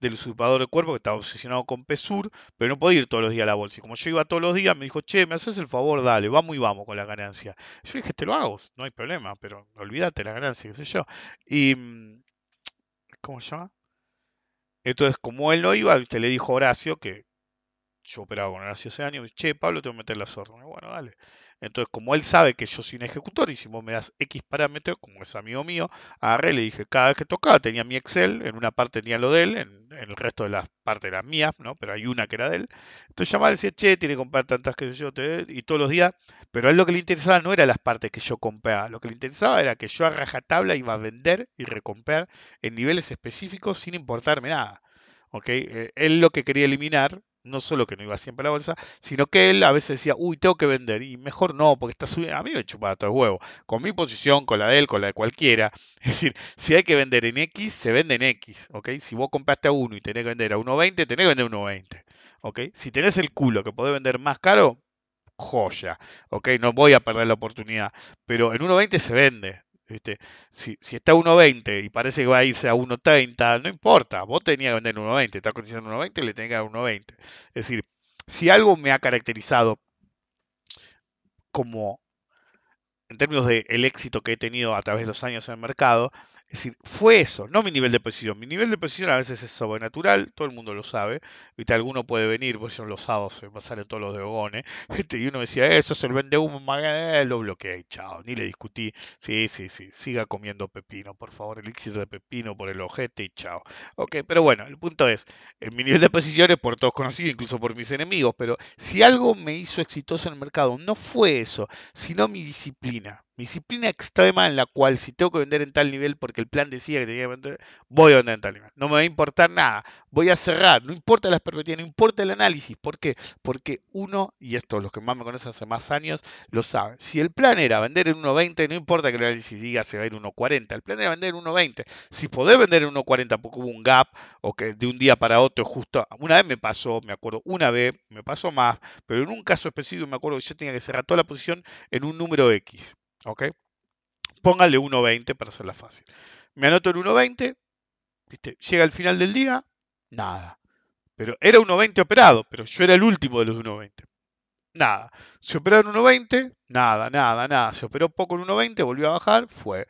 del usurpador de cuerpo que estaba obsesionado con Pesur, pero no podía ir todos los días a la bolsa. Y como yo iba todos los días, me dijo, che, me haces el favor, dale, vamos y vamos con la ganancia. Yo dije, te lo hago, no hay problema, pero olvídate la ganancia, qué sé yo. Y, ¿cómo se llama? Entonces, como él no iba, te le dijo Horacio, que yo operaba con Horacio hace años, che, Pablo, te voy a meter las órdenes. Bueno, dale. Entonces, como él sabe que yo soy un ejecutor, y si vos me das X parámetros, como es amigo mío, agarré y le dije, cada vez que tocaba, tenía mi Excel, en una parte tenía lo de él, en, en el resto de las partes eran mías, ¿no? Pero hay una que era de él. Entonces llamaba y decía, che, tiene que comprar tantas que yo te... Y todos los días, pero a él lo que le interesaba no eran las partes que yo compraba, lo que le interesaba era que yo a rajatabla iba a vender y recomprar en niveles específicos sin importarme nada. ¿Ok? Él lo que quería eliminar, no solo que no iba siempre a la bolsa, sino que él a veces decía, uy, tengo que vender, y mejor no, porque está subiendo. A mí me chupaba todo el huevo, con mi posición, con la de él, con la de cualquiera. Es decir, si hay que vender en X, se vende en X, ¿ok? Si vos compraste a uno y tenés que vender a uno veinte, tenés que vender a uno veinte, ¿ok? Si tenés el culo que podés vender más caro, joya, ¿ok? No voy a perder la oportunidad, pero en uno veinte se vende. ¿Viste? Si, si está a uno veinte y parece que va a irse a uno treinta, no importa, vos tenías que vender en uno veinte, estás cotizando en uno veinte y le tenés que dar uno veinte. Es decir, si algo me ha caracterizado como en términos del éxito que he tenido a través de los años en el mercado, es decir, fue eso, no mi nivel de posición. Mi nivel de posición a veces es sobrenatural, todo el mundo lo sabe. ¿Viste? Alguno puede venir, pues son los sábados, se pasaron todos los de Ogone, ¿viste? Y uno decía, eh, eso es el vende humo, eh, lo bloqueé, chao, ni le discutí. Sí, sí, sí, siga comiendo pepino, por favor, elixir de pepino por el ojete y chao. Ok, pero bueno, el punto es, en mi nivel de posición es por todos conocido, incluso por mis enemigos, pero si algo me hizo exitoso en el mercado, no fue eso, sino mi disciplina. Mi disciplina extrema en la cual si tengo que vender en tal nivel porque el plan decía que tenía que vender, voy a vender en tal nivel. No me va a importar nada. Voy a cerrar. No importa las perspectivas, no importa el análisis. ¿Por qué? Porque uno, y esto los que más me conocen hace más años, lo saben. Si el plan era vender en uno veinte, no importa que el análisis diga se va a ir uno cuarenta. El plan era vender en uno veinte. Si podés vender en uno cuarenta porque hubo un gap o que de un día para otro justo... Una vez me pasó, me acuerdo, una vez me pasó más, pero en un caso específico me acuerdo que yo tenía que cerrar toda la posición en un número X. ¿Ok? Póngale uno veinte para hacerla fácil. Me anoto el uno veinte, ¿viste? Llega al final del día, nada. Pero era uno veinte operado, pero yo era el último de los uno veinte. Nada. Se operó en uno veinte, nada, nada, nada. Se operó poco en uno veinte, volvió a bajar, fue.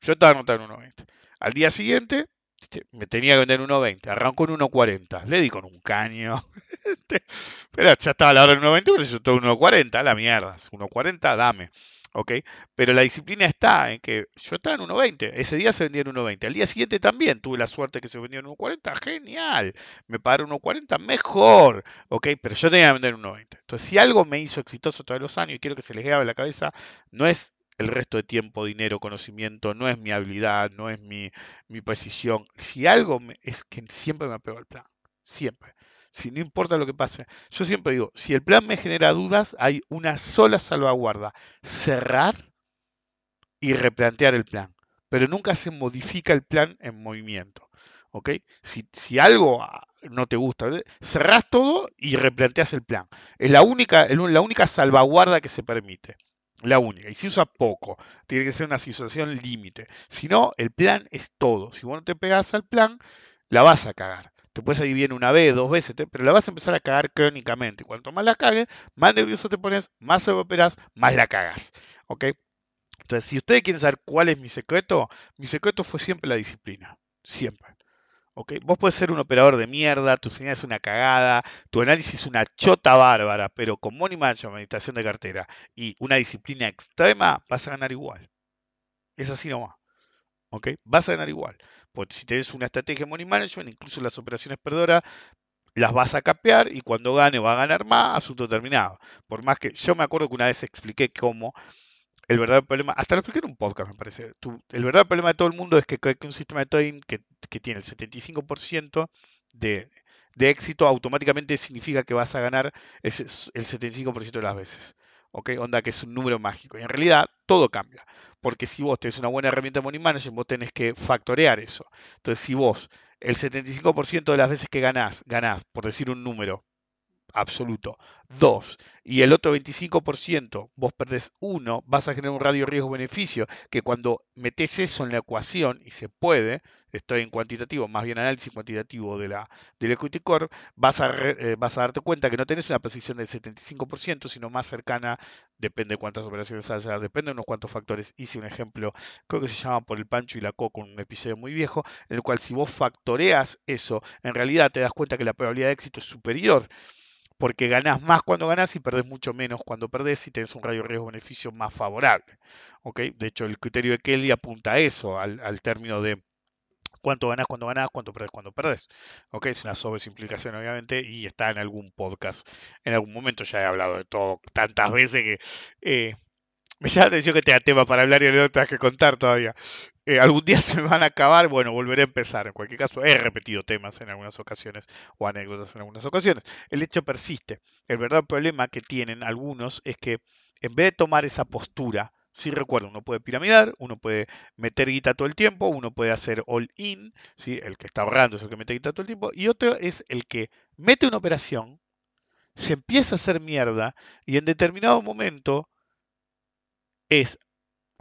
Yo estaba anotado en uno veinte. Al día siguiente, me tenía que vender uno veinte, arrancó en uno cuarenta, le di con un caño. Pero ya estaba la hora del uno veintiuno, yo estoy en uno cuarenta, la mierda, uno cuarenta, dame. ¿Okay? Pero la disciplina está en que yo estaba en uno veinte, ese día se vendía en uno veinte, al día siguiente también tuve la suerte que se vendió en uno cuarenta, genial, me pagaron uno cuarenta, mejor, ¿okay? Pero yo tenía que vender en uno veinte. Entonces, si algo me hizo exitoso todos los años, y quiero que se les grabe la cabeza, no es el resto de tiempo, dinero, conocimiento, no es mi habilidad, no es mi, mi precisión, si algo me, es que siempre me apego al plan, siempre. Si no importa lo que pase, yo siempre digo, si el plan me genera dudas, hay una sola salvaguarda, cerrar y replantear el plan, pero nunca se modifica el plan en movimiento, ¿ok? Si, si algo no te gusta, cerrás todo y replanteas el plan, es la única, la única salvaguarda que se permite. La única. Y si usa poco, tiene que ser una situación límite. Si no, el plan es todo. Si vos no te pegás al plan, la vas a cagar. Te puedes ir bien una vez, dos veces, te, pero la vas a empezar a cagar crónicamente. Cuanto más la cagues, más nervioso te pones, más operás, más la cagas. ¿Ok? Entonces, si ustedes quieren saber cuál es mi secreto, mi secreto fue siempre la disciplina. Siempre. ¿Okay? Vos podés ser un operador de mierda, tu señal es una cagada, tu análisis es una chota bárbara, pero con money management, meditación de cartera y una disciplina extrema, vas a ganar igual. Es así nomás. ¿Okay? Vas a ganar igual. Porque si tenés una estrategia de money management, incluso las operaciones perdedoras, las vas a capear y cuando gane va a ganar más, asunto terminado. Por más que yo me acuerdo que una vez expliqué cómo... El verdadero problema, hasta lo expliqué en un podcast me parece, tu, el verdadero problema de todo el mundo es que cree que un sistema de trading que, que tiene el setenta y cinco por ciento de, de éxito automáticamente significa que vas a ganar ese, el setenta y cinco por ciento de las veces. ¿Okay? Onda que es un número mágico. Y en realidad todo cambia. Porque si vos tenés una buena herramienta de Money Management, vos tenés que factorear eso. Entonces si vos el setenta y cinco por ciento de las veces que ganás, ganás, por decir un número, absoluto, dos, y el otro veinticinco por ciento, vos perdés uno, vas a generar un radio riesgo-beneficio, que cuando metés eso en la ecuación, y se puede, estoy en cuantitativo, más bien análisis cuantitativo de la, del Equity Core, vas a, eh, vas a darte cuenta que no tenés una posición del setenta y cinco por ciento, sino más cercana, depende de cuántas operaciones haya, depende de unos cuantos factores. Hice un ejemplo, creo que se llama Por el Pancho y la Coco, un episodio muy viejo, en el cual si vos factoreas eso, en realidad te das cuenta que la probabilidad de éxito es superior, porque ganás más cuando ganás y perdés mucho menos cuando perdés y tenés un radio riesgo-beneficio más favorable. ¿Okay? De hecho, el criterio de Kelly apunta a eso, al, al término de cuánto ganás cuando ganás, cuánto perdés cuando perdés. ¿Okay? Es una sobresimplificación, obviamente, y está en algún podcast. En algún momento ya he hablado de todo tantas veces que eh, me llama la atención que tenga tema para hablar y no tengas que contar todavía. Eh, algún día se me van a acabar, bueno, volveré a empezar. En cualquier caso, he repetido temas en algunas ocasiones o anécdotas en algunas ocasiones. El hecho persiste. El verdadero problema que tienen algunos es que en vez de tomar esa postura, si sí, recuerdo, uno puede piramidar, uno puede meter guita todo el tiempo, uno puede hacer all-in, ¿sí? El que está ahorrando es el que mete guita todo el tiempo, y otro es el que mete una operación, se empieza a hacer mierda y en determinado momento es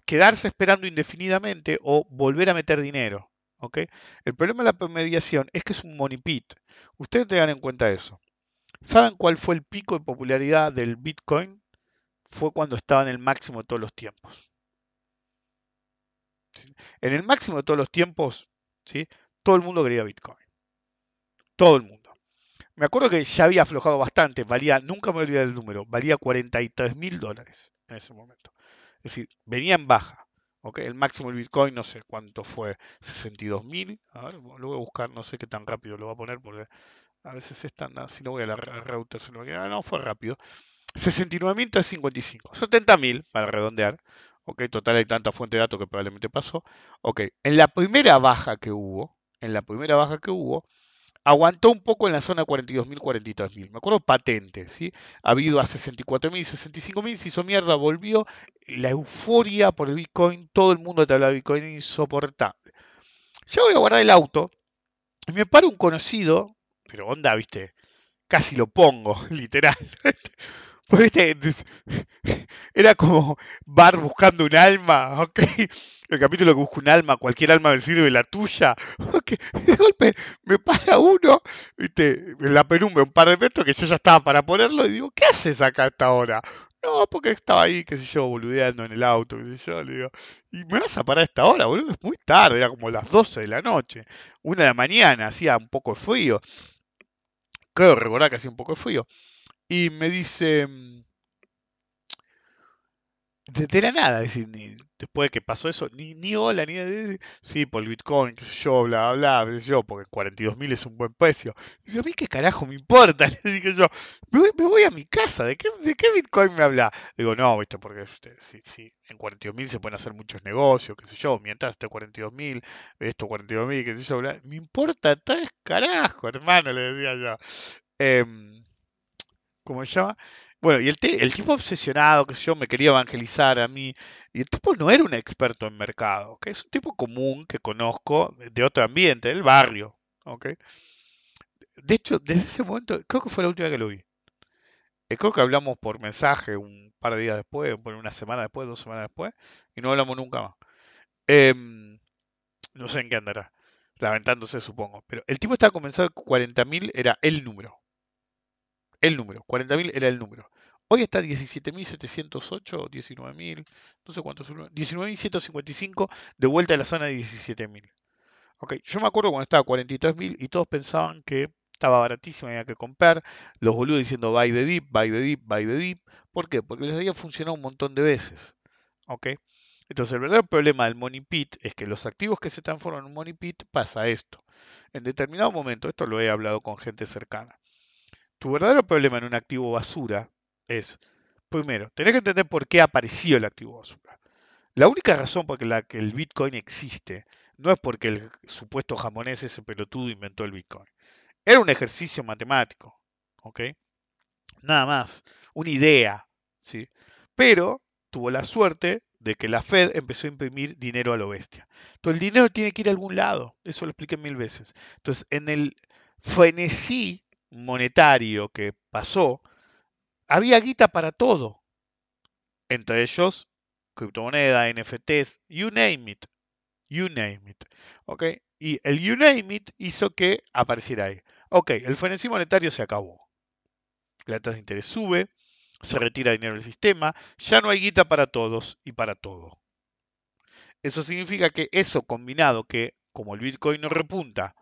quedarse esperando indefinidamente o volver a meter dinero. ¿Okay? El problema de la promediación es que es un money pit. Ustedes tengan en cuenta eso. ¿Saben cuál fue el pico de popularidad del Bitcoin? Fue cuando estaba en el máximo de todos los tiempos. ¿Sí? En el máximo de todos los tiempos, ¿sí? Todo el mundo quería Bitcoin. Todo el mundo. Me acuerdo que ya había aflojado bastante. Valía, nunca me olvidé del número, valía cuarenta y tres mil dólares en ese momento. Es decir, venía en baja. ¿Okay? El máximo del Bitcoin, no sé cuánto fue, sesenta y dos mil. A ver, lo voy a buscar, no sé qué tan rápido lo voy a poner, porque a veces estándar. Si no voy a la router, se lo voy a quedar. No, fue rápido. sesenta y nueve mil trescientos cincuenta y cinco. setenta mil, para redondear. ¿Okay? Total, hay tanta fuente de datos que probablemente pasó. Okay. En la primera baja que hubo, en la primera baja que hubo, aguantó un poco en la zona cuarenta y dos mil, cuarenta y tres mil. Me acuerdo patente, ¿sí? Ha habido a sesenta y cuatro mil, sesenta y cinco mil, se hizo mierda, volvió. La euforia por el Bitcoin, todo el mundo te hablaba de Bitcoin, insoportable. Yo voy a guardar el auto, y me paro un conocido, pero onda, ¿viste? Casi lo pongo, literal. Pues, ¿viste? Era como Bar buscando un alma, ¿ok? El capítulo que busca un alma, cualquier alma me sirve, la tuya. ¿Okay? De golpe me para uno, ¿viste? En la penumbra, un par de metros que yo ya estaba para ponerlo y digo, ¿qué haces acá a esta hora? No, porque estaba ahí, qué sé yo, boludeando en el auto, qué sé yo. Le digo, ¿y me vas a parar a esta hora, boludo? Es muy tarde, era como las doce de la noche. Una de la mañana, hacía un poco de frío. Creo recordar que hacía un poco de frío. Y me dice... De la nada, es decir, ni, después de que pasó eso, ni, ni hola, ni... Sí, por el Bitcoin, qué sé yo, bla, bla, bla, qué sé yo, porque cuarenta y dos mil es un buen precio. Y yo, a mí qué carajo me importa, le dije yo, me voy, me voy a mi casa, ¿de qué, de qué Bitcoin me habla? Le digo, no, viste, porque sí, sí, en cuarenta y dos mil se pueden hacer muchos negocios, qué sé yo, mientras este cuarenta y dos mil, esto cuarenta y dos mil, qué sé yo, bla, me importa tres carajo, hermano, le decía yo. Eh, ¿Cómo se llama? Bueno, y el, te, el tipo obsesionado, que yo, me quería evangelizar a mí. Y el tipo no era un experto en mercado, ¿okay? Es un tipo común que conozco de otro ambiente, del barrio, ¿okay? De hecho, desde ese momento, creo que fue la última vez que lo vi. Eh, creo que hablamos por mensaje un par de días después, una semana después, dos semanas después, y no hablamos nunca más. Eh, no sé en qué andará, lamentándose supongo. Pero el tipo estaba convencido que cuarenta mil era el número. El número, cuarenta mil era el número. Hoy está diecisiete mil setecientos ocho, diecinueve mil, no sé cuántos, diecinueve mil ciento cincuenta y cinco, de vuelta a la zona de diecisiete mil. Okay. Yo me acuerdo cuando estaba cuarenta y tres mil y todos pensaban que estaba baratísima, había que comprar. Los boludos diciendo buy the dip, buy the dip, buy the dip. ¿Por qué? Porque les había funcionado un montón de veces. Okay. Entonces, el verdadero problema del Money Pit es que los activos que se transforman en un Money Pit pasa esto. En determinado momento, esto lo he hablado con gente cercana. Tu verdadero problema en un activo basura es, primero, tenés que entender por qué apareció el activo basura. La única razón por la que el Bitcoin existe no es porque el supuesto jamonés, ese pelotudo, inventó el Bitcoin. Era un ejercicio matemático, ¿ok? Nada más, una idea, ¿sí? Pero tuvo la suerte de que la Fed empezó a imprimir dinero a lo bestia. Entonces, el dinero tiene que ir a algún lado, eso lo expliqué mil veces. Entonces, en el frenesí monetario que pasó, había guita para todo, entre ellos criptomonedas, N F Ts, you name it, you name it, ok, y el you name it hizo que apareciera ahí, ok, el frenesí monetario se acabó, la tasa de interés sube, se retira dinero del sistema, ya no hay guita para todos y para todo. Eso significa que eso combinado que, como el Bitcoin no repunta,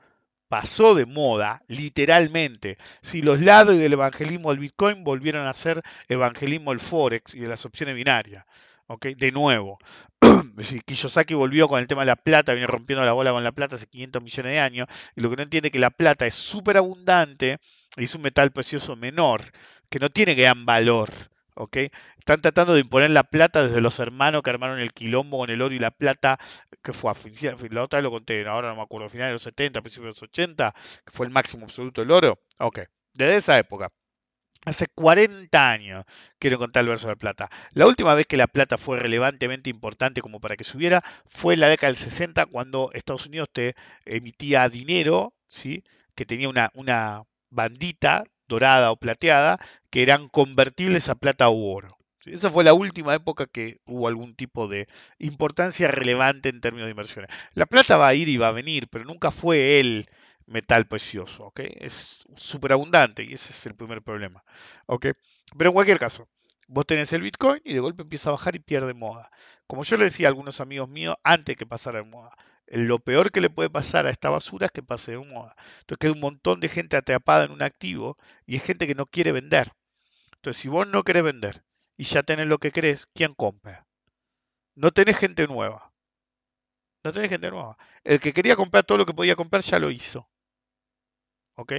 pasó de moda, literalmente. Si los lados del evangelismo del Bitcoin volvieron a ser evangelismo del Forex y de las opciones binarias. ¿Okay? De nuevo. Kiyosaki volvió con el tema de la plata, viene rompiendo la bola con la plata hace quinientos millones de años. Y lo que no entiende es que la plata es súper abundante y es un metal precioso menor, que no tiene gran valor. ¿Okay? Están tratando de imponer la plata desde los hermanos que armaron el quilombo con el oro y la plata, que fue a fin, la otra vez lo conté, ahora no me acuerdo, finales de los setenta, principios de los ochenta, que fue el máximo absoluto del oro. Ok, desde esa época, hace cuarenta años, quiero contar el verso de la plata. La última vez que la plata fue relevantemente importante como para que subiera fue en la década del sesenta, cuando Estados Unidos te emitía dinero, ¿sí? Que tenía una, una bandita dorada o plateada, que eran convertibles a plata u oro. Esa fue la última época que hubo algún tipo de importancia relevante en términos de inversiones. La plata va a ir y va a venir, pero nunca fue el metal precioso, ¿okay? Es superabundante y ese es el primer problema, ¿okay? Pero en cualquier caso, vos tenés el Bitcoin y de golpe empieza a bajar y pierde moda. Como yo le decía a algunos amigos míos antes que pasara en moda, lo peor que le puede pasar a esta basura es que pase de moda. Entonces queda un montón de gente atrapada en un activo y es gente que no quiere vender. Entonces, si vos no querés vender y ya tenés lo que querés, ¿quién compra? No tenés gente nueva. No tenés gente nueva. El que quería comprar todo lo que podía comprar ya lo hizo. ¿Ok?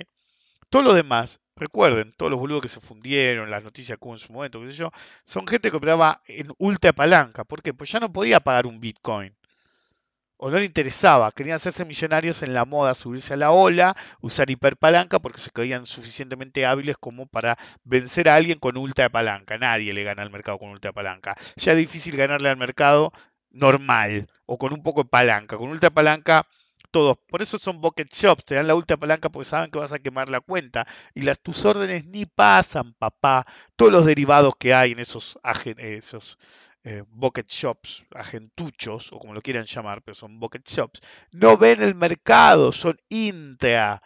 Todo lo demás, recuerden, todos los boludos que se fundieron, las noticias que hubo en su momento, qué sé yo, son gente que operaba en ultra palanca. ¿Por qué? Pues ya no podía pagar un Bitcoin. O no le interesaba, querían hacerse millonarios en la moda, subirse a la ola, usar hiperpalanca porque se creían suficientemente hábiles como para vencer a alguien con ultra palanca. Nadie le gana al mercado con ultra palanca. Ya es difícil ganarle al mercado normal o con un poco de palanca. Con ultra palanca todos. Por eso son bucket shops, te dan la ultra palanca porque saben que vas a quemar la cuenta y las tus órdenes ni pasan, papá. Todos los derivados que hay en esos esos Eh, bucket shops, agentuchos o como lo quieran llamar, pero son bucket shops, no ven el mercado, son intra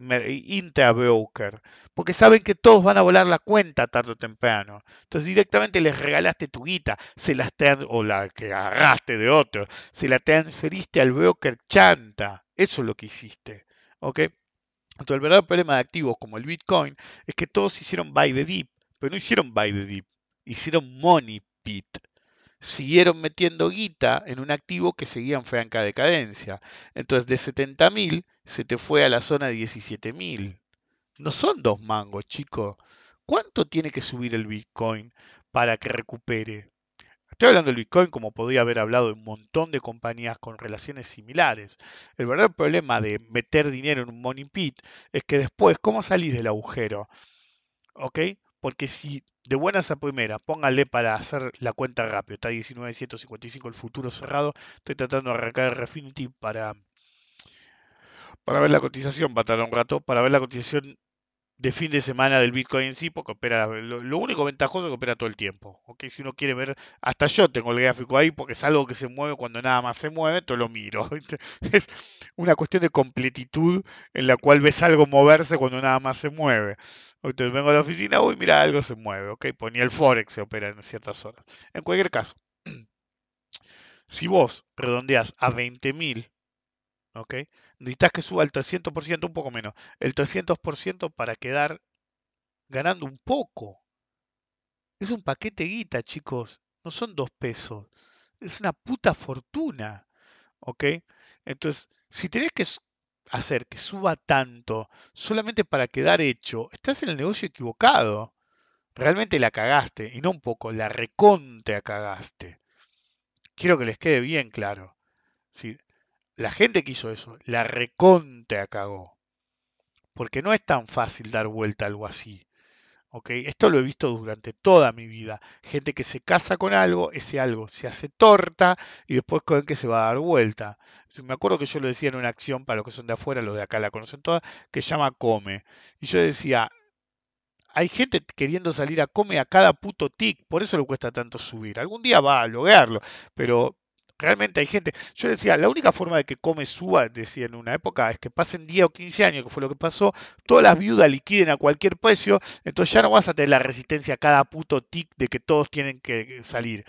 intrabroker, porque saben que todos van a volar la cuenta tarde o temprano. Entonces directamente les regalaste tu guita, se las o la que agarraste de otro, se la transferiste al broker chanta. Eso es lo que hiciste. ¿Ok? Entonces el verdadero problema de activos como el Bitcoin es que todos hicieron buy the dip, pero no hicieron buy the dip, hicieron money pit. Siguieron metiendo guita en un activo que seguía en franca decadencia. Entonces de setenta mil se te fue a la zona de diecisiete mil. No son dos mangos, chicos. ¿Cuánto tiene que subir el Bitcoin para que recupere? Estoy hablando del Bitcoin como podría haber hablado de un montón de compañías con relaciones similares. El verdadero problema de meter dinero en un money pit es que después, ¿cómo salís del agujero? ¿Ok? Porque si de buenas a primeras, póngale para hacer la cuenta rápido, está diecinueve mil ciento cincuenta y cinco el futuro cerrado, estoy tratando de arrancar el Refinity para, para ver la cotización, va a tardar un rato, para ver la cotización de fin de semana del Bitcoin en sí, porque opera, lo, lo único ventajoso es que opera todo el tiempo. ¿Okay? Si uno quiere ver, hasta yo tengo el gráfico ahí, porque es algo que se mueve cuando nada más se mueve, todo lo miro. Es una cuestión de completitud en la cual ves algo moverse cuando nada más se mueve. Entonces vengo a la oficina, uy, mira, algo se mueve, ¿ok? Pues ni el Forex se opera en ciertas horas. En cualquier caso, si vos redondeás a veinte mil, ¿ok? Necesitas que suba el trescientos por ciento, un poco menos, el trescientos por ciento para quedar ganando un poco. Es un paquete guita, chicos. No son dos pesos. Es una puta fortuna, ¿ok? Entonces, si tenés que hacer que suba tanto solamente para quedar hecho, estás en el negocio equivocado. Realmente la cagaste, y no un poco, la recontra cagaste. Quiero que les quede bien claro. ¿Sí? La gente que hizo eso, la recontra cagó. Porque no es tan fácil dar vuelta a algo así. ¿Ok? Esto lo he visto durante toda mi vida. Gente que se casa con algo, ese algo se hace torta y después creen que se va a dar vuelta. Me acuerdo que yo lo decía en una acción, para los que son de afuera, los de acá la conocen todas, que se llama Come. Y yo decía, hay gente queriendo salir a Come a cada puto tic, por eso le cuesta tanto subir. Algún día va a lograrlo, pero realmente hay gente. Yo decía, la única forma de que Come suba, decía en una época, es que pasen diez o quince años, que fue lo que pasó, todas las viudas liquiden a cualquier precio, entonces ya no vas a tener la resistencia a cada puto tic de que todos tienen que salir.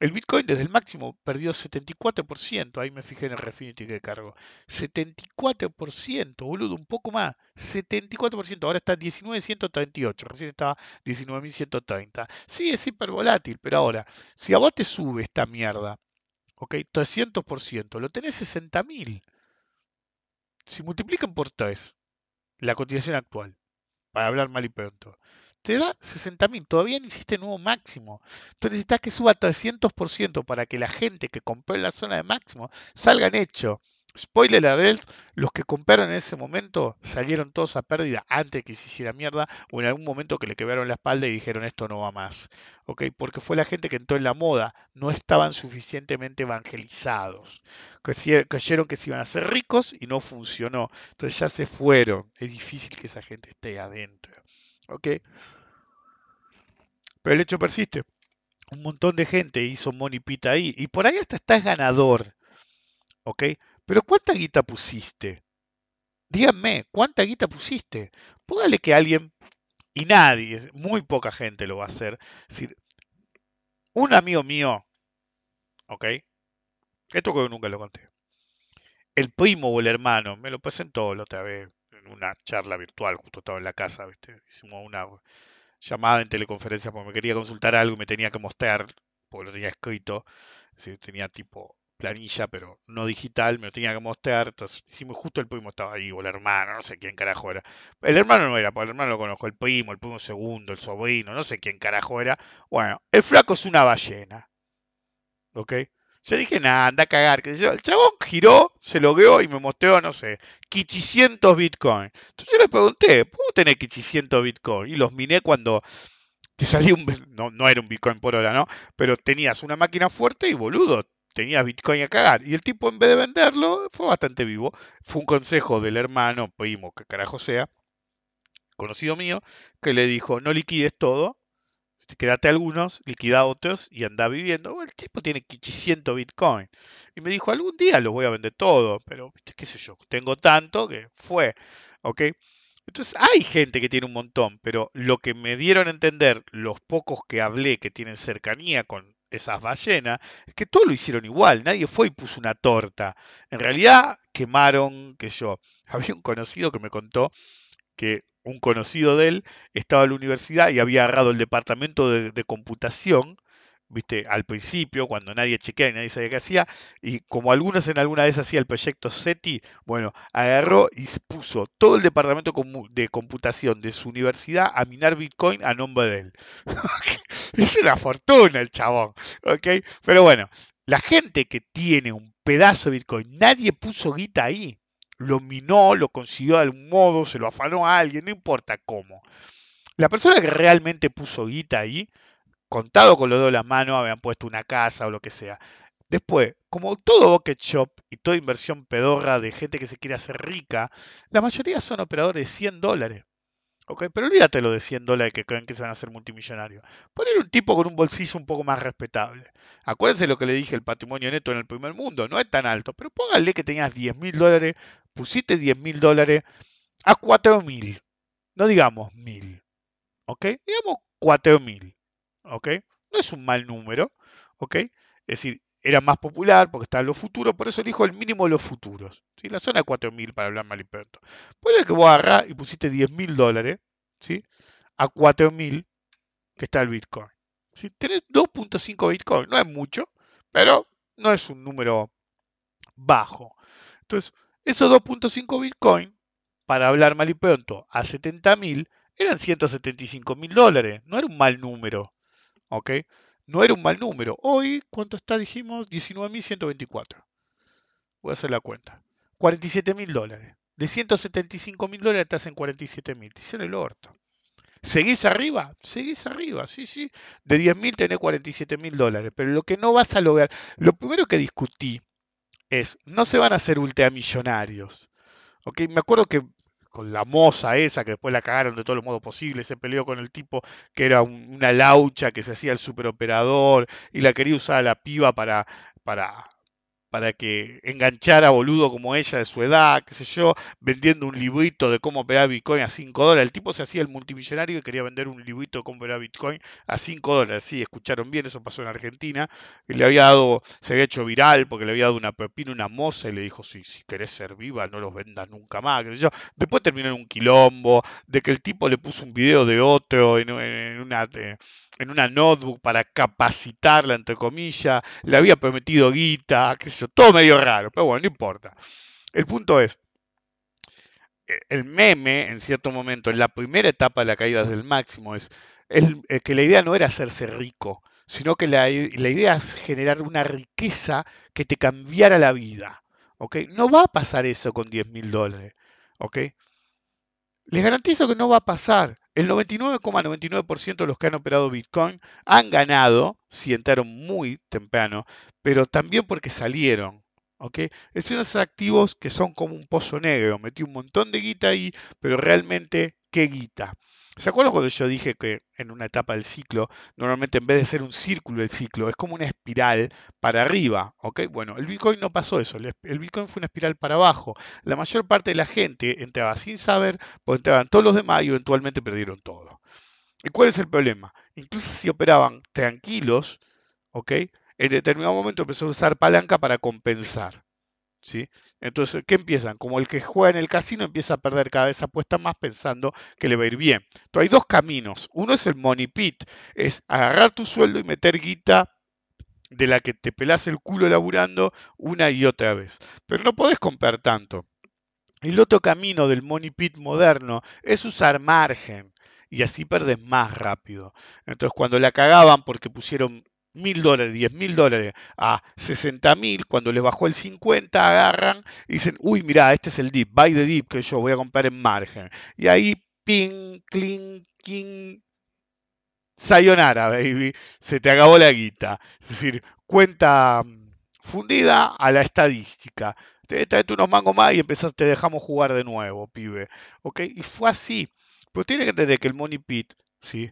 El Bitcoin desde el máximo perdió setenta y cuatro por ciento, ahí me fijé en el Refinity que cargo, setenta y cuatro por ciento, boludo, un poco más, setenta y cuatro por ciento, ahora está diecinueve mil ciento treinta y ocho, recién estaba diecinueve mil ciento treinta. Sí, es hipervolátil, pero ahora, si a vos te sube esta mierda, ok, trescientos por ciento, lo tenés sesenta mil. Si multiplican por tres la cotización actual, para hablar mal y pronto, te da sesenta mil. Todavía no existe nuevo máximo. Entonces necesitas que suba trescientos por ciento para que la gente que compró en la zona de máximo salgan hecho. Spoiler alert, los que compraron en ese momento salieron todos a pérdida antes que se hiciera mierda o en algún momento que le quebraron la espalda y dijeron esto no va más. ¿Okay? Porque fue la gente que entró en la moda, no estaban suficientemente evangelizados. Creyeron que se iban a hacer ricos y no funcionó. Entonces ya se fueron. Es difícil que esa gente esté adentro. ¿Okay? Pero el hecho persiste. Un montón de gente hizo money pit ahí y por ahí hasta estás ganador. ¿Ok? Pero ¿cuánta guita pusiste? Díganme, ¿cuánta guita pusiste? Póngale que alguien, y nadie, muy poca gente lo va a hacer. Es decir, un amigo mío, ¿ok? Esto creo que nunca lo conté. El primo o el hermano me lo presentó la otra vez en una charla virtual, justo estaba en la casa, ¿viste? Hicimos una llamada en teleconferencia porque me quería consultar algo y me tenía que mostrar, porque lo tenía escrito, es decir, tenía tipo planilla, pero no digital, me lo tenía que mostrar, entonces hicimos justo el primo estaba ahí, o el hermano, no sé quién carajo era. El hermano no era, porque el hermano lo conozco, el primo, el primo segundo, el sobrino, no sé quién carajo era. Bueno, el flaco es una ballena. ¿Ok? Yo dije, nada, anda a cagar. Que el chabón giró, se logueó y me mostró, no sé, quichicientos bitcoin. Entonces yo le pregunté, ¿cómo tenés quichicientos bitcoin? Y los miné cuando te salía un... No, no era un bitcoin por hora, ¿no? Pero tenías una máquina fuerte y boludo, tenías Bitcoin a cagar. Y el tipo, en vez de venderlo, fue bastante vivo. Fue un consejo del hermano, primo, que carajo sea, conocido mío, que le dijo, no liquides todo, quédate algunos, liquida otros y anda viviendo. El tipo tiene ochocientos bitcoin. Y me dijo, algún día lo voy a vender todo, pero qué sé yo, tengo tanto que fue. ¿Ok? Entonces hay gente que tiene un montón, pero lo que me dieron a entender los pocos que hablé que tienen cercanía con esas ballenas, es que todo lo hicieron igual, nadie fue y puso una torta. En realidad quemaron, que yo, había un conocido que me contó que un conocido de él estaba en la universidad y había agarrado el departamento de, de computación, viste, al principio, cuando nadie chequeaba y nadie sabía qué hacía, y como algunos en alguna vez hacía el proyecto SETI, bueno, agarró y puso todo el departamento de computación de su universidad a minar Bitcoin a nombre de él. Es una fortuna el chabón, ¿ok? Pero bueno, la gente que tiene un pedazo de Bitcoin, nadie puso guita ahí, lo minó, lo consiguió de algún modo, se lo afanó a alguien, no importa cómo. La persona que realmente puso guita ahí, contado con los dedos de las manos, habían puesto una casa o lo que sea. Después, como todo bucket shop y toda inversión pedorra de gente que se quiere hacer rica, la mayoría son operadores de cien dólares. ¿Okay? Pero olvídate lo de cien dólares que creen que se van a hacer multimillonarios. Poner un tipo con un bolsillo un poco más respetable. Acuérdense lo que le dije, el patrimonio neto en el primer mundo no es tan alto, pero póngale que tenías diez mil dólares, pusiste diez mil dólares a cuatro mil. No digamos mil. ¿Ok? Digamos cuatro mil. ¿Ok? No es un mal número, ¿ok? Es decir, era más popular porque estaban los futuros, por eso elijo el mínimo de los futuros, ¿sí? La zona de cuatro mil para hablar mal y pronto. Por eso que vos agarrás y pusiste diez mil dólares, ¿sí? A cuatro mil que está el Bitcoin, ¿sí? Tenés dos punto cinco Bitcoin, no es mucho, pero no es un número bajo. Entonces, esos dos punto cinco Bitcoin, para hablar mal y pronto, a setenta mil, eran ciento setenta y cinco mil dólares, no era un mal número. ¿Ok? No era un mal número. Hoy, ¿cuánto está? Dijimos diecinueve mil ciento veinticuatro. Voy a hacer la cuenta. cuarenta y siete mil dólares. De ciento setenta y cinco mil dólares estás en cuarenta y siete mil. Te hicieron el orto. ¿Seguís arriba? Seguís arriba, sí, sí. De diez mil tenés cuarenta y siete mil dólares. Pero lo que no vas a lograr... Lo primero que discutí es, no se van a hacer ultramillonarios. ¿Ok? Me acuerdo que... con la moza esa, que después la cagaron de todos los modos posibles, se peleó con el tipo que era un, una laucha, que se hacía el superoperador, y la quería usar a la piba para, para, para que enganchara boludo como ella de su edad, qué sé yo, vendiendo un librito de cómo operar Bitcoin a cinco dólares. El tipo se hacía el multimillonario y quería vender un librito de cómo operar Bitcoin a cinco dólares. Sí, escucharon bien, eso pasó en Argentina. Y le había dado, se había hecho viral porque le había dado una pepina, una moza, y le dijo, sí, si querés ser viva, no los vendas nunca más, qué sé yo. Después terminó en un quilombo, de que el tipo le puso un video de otro en, en una... De, en una notebook para capacitarla, entre comillas, le había prometido guita, qué sé yo, todo medio raro, pero bueno, no importa. El punto es, el meme, en cierto momento, en la primera etapa de la caída del máximo, es el, el, que la idea no era hacerse rico, sino que la, la idea es generar una riqueza que te cambiara la vida, ¿ok? No va a pasar eso con diez mil dólares, ¿ok? Les garantizo que no va a pasar. El noventa y nueve coma noventa y nueve por ciento de los que han operado Bitcoin han ganado, si entraron muy temprano, pero también porque salieron. ¿Okay? Es unos activos que son como un pozo negro. Metí un montón de guita ahí, pero realmente, ¿qué guita? ¿Se acuerdan cuando yo dije que en una etapa del ciclo, normalmente en vez de ser un círculo el ciclo, es como una espiral para arriba? ¿Okay? Bueno, el Bitcoin no pasó eso. El Bitcoin fue una espiral para abajo. La mayor parte de la gente entraba sin saber, pues entraban todos los demás y eventualmente perdieron todo. ¿Y cuál es el problema? Incluso si operaban tranquilos, ¿okay? En determinado momento empezó a usar palanca para compensar, ¿sí? Entonces, ¿qué empiezan? Como el que juega en el casino empieza a perder cada vez apuestas más pensando que le va a ir bien. Entonces, hay dos caminos. Uno es el Money Pit. Es agarrar tu sueldo y meter guita de la que te pelás el culo laburando una y otra vez. Pero no podés comprar tanto. El otro camino del Money Pit moderno es usar margen. Y así perdés más rápido. Entonces, cuando la cagaban porque pusieron mil dólares, diez mil dólares a sesenta mil, cuando les bajó el cincuenta, agarran y dicen, uy, mirá, este es el dip, buy the dip, que yo voy a comprar en margen. Y ahí, ping, cling, king, sayonara, baby, se te acabó la guita. Es decir, cuenta fundida a la estadística. Te traes unos mangos más y empezás, te dejamos jugar de nuevo, pibe. ¿Okay? Y fue así. Pero tiene que entender que el Money Pit, ¿sí?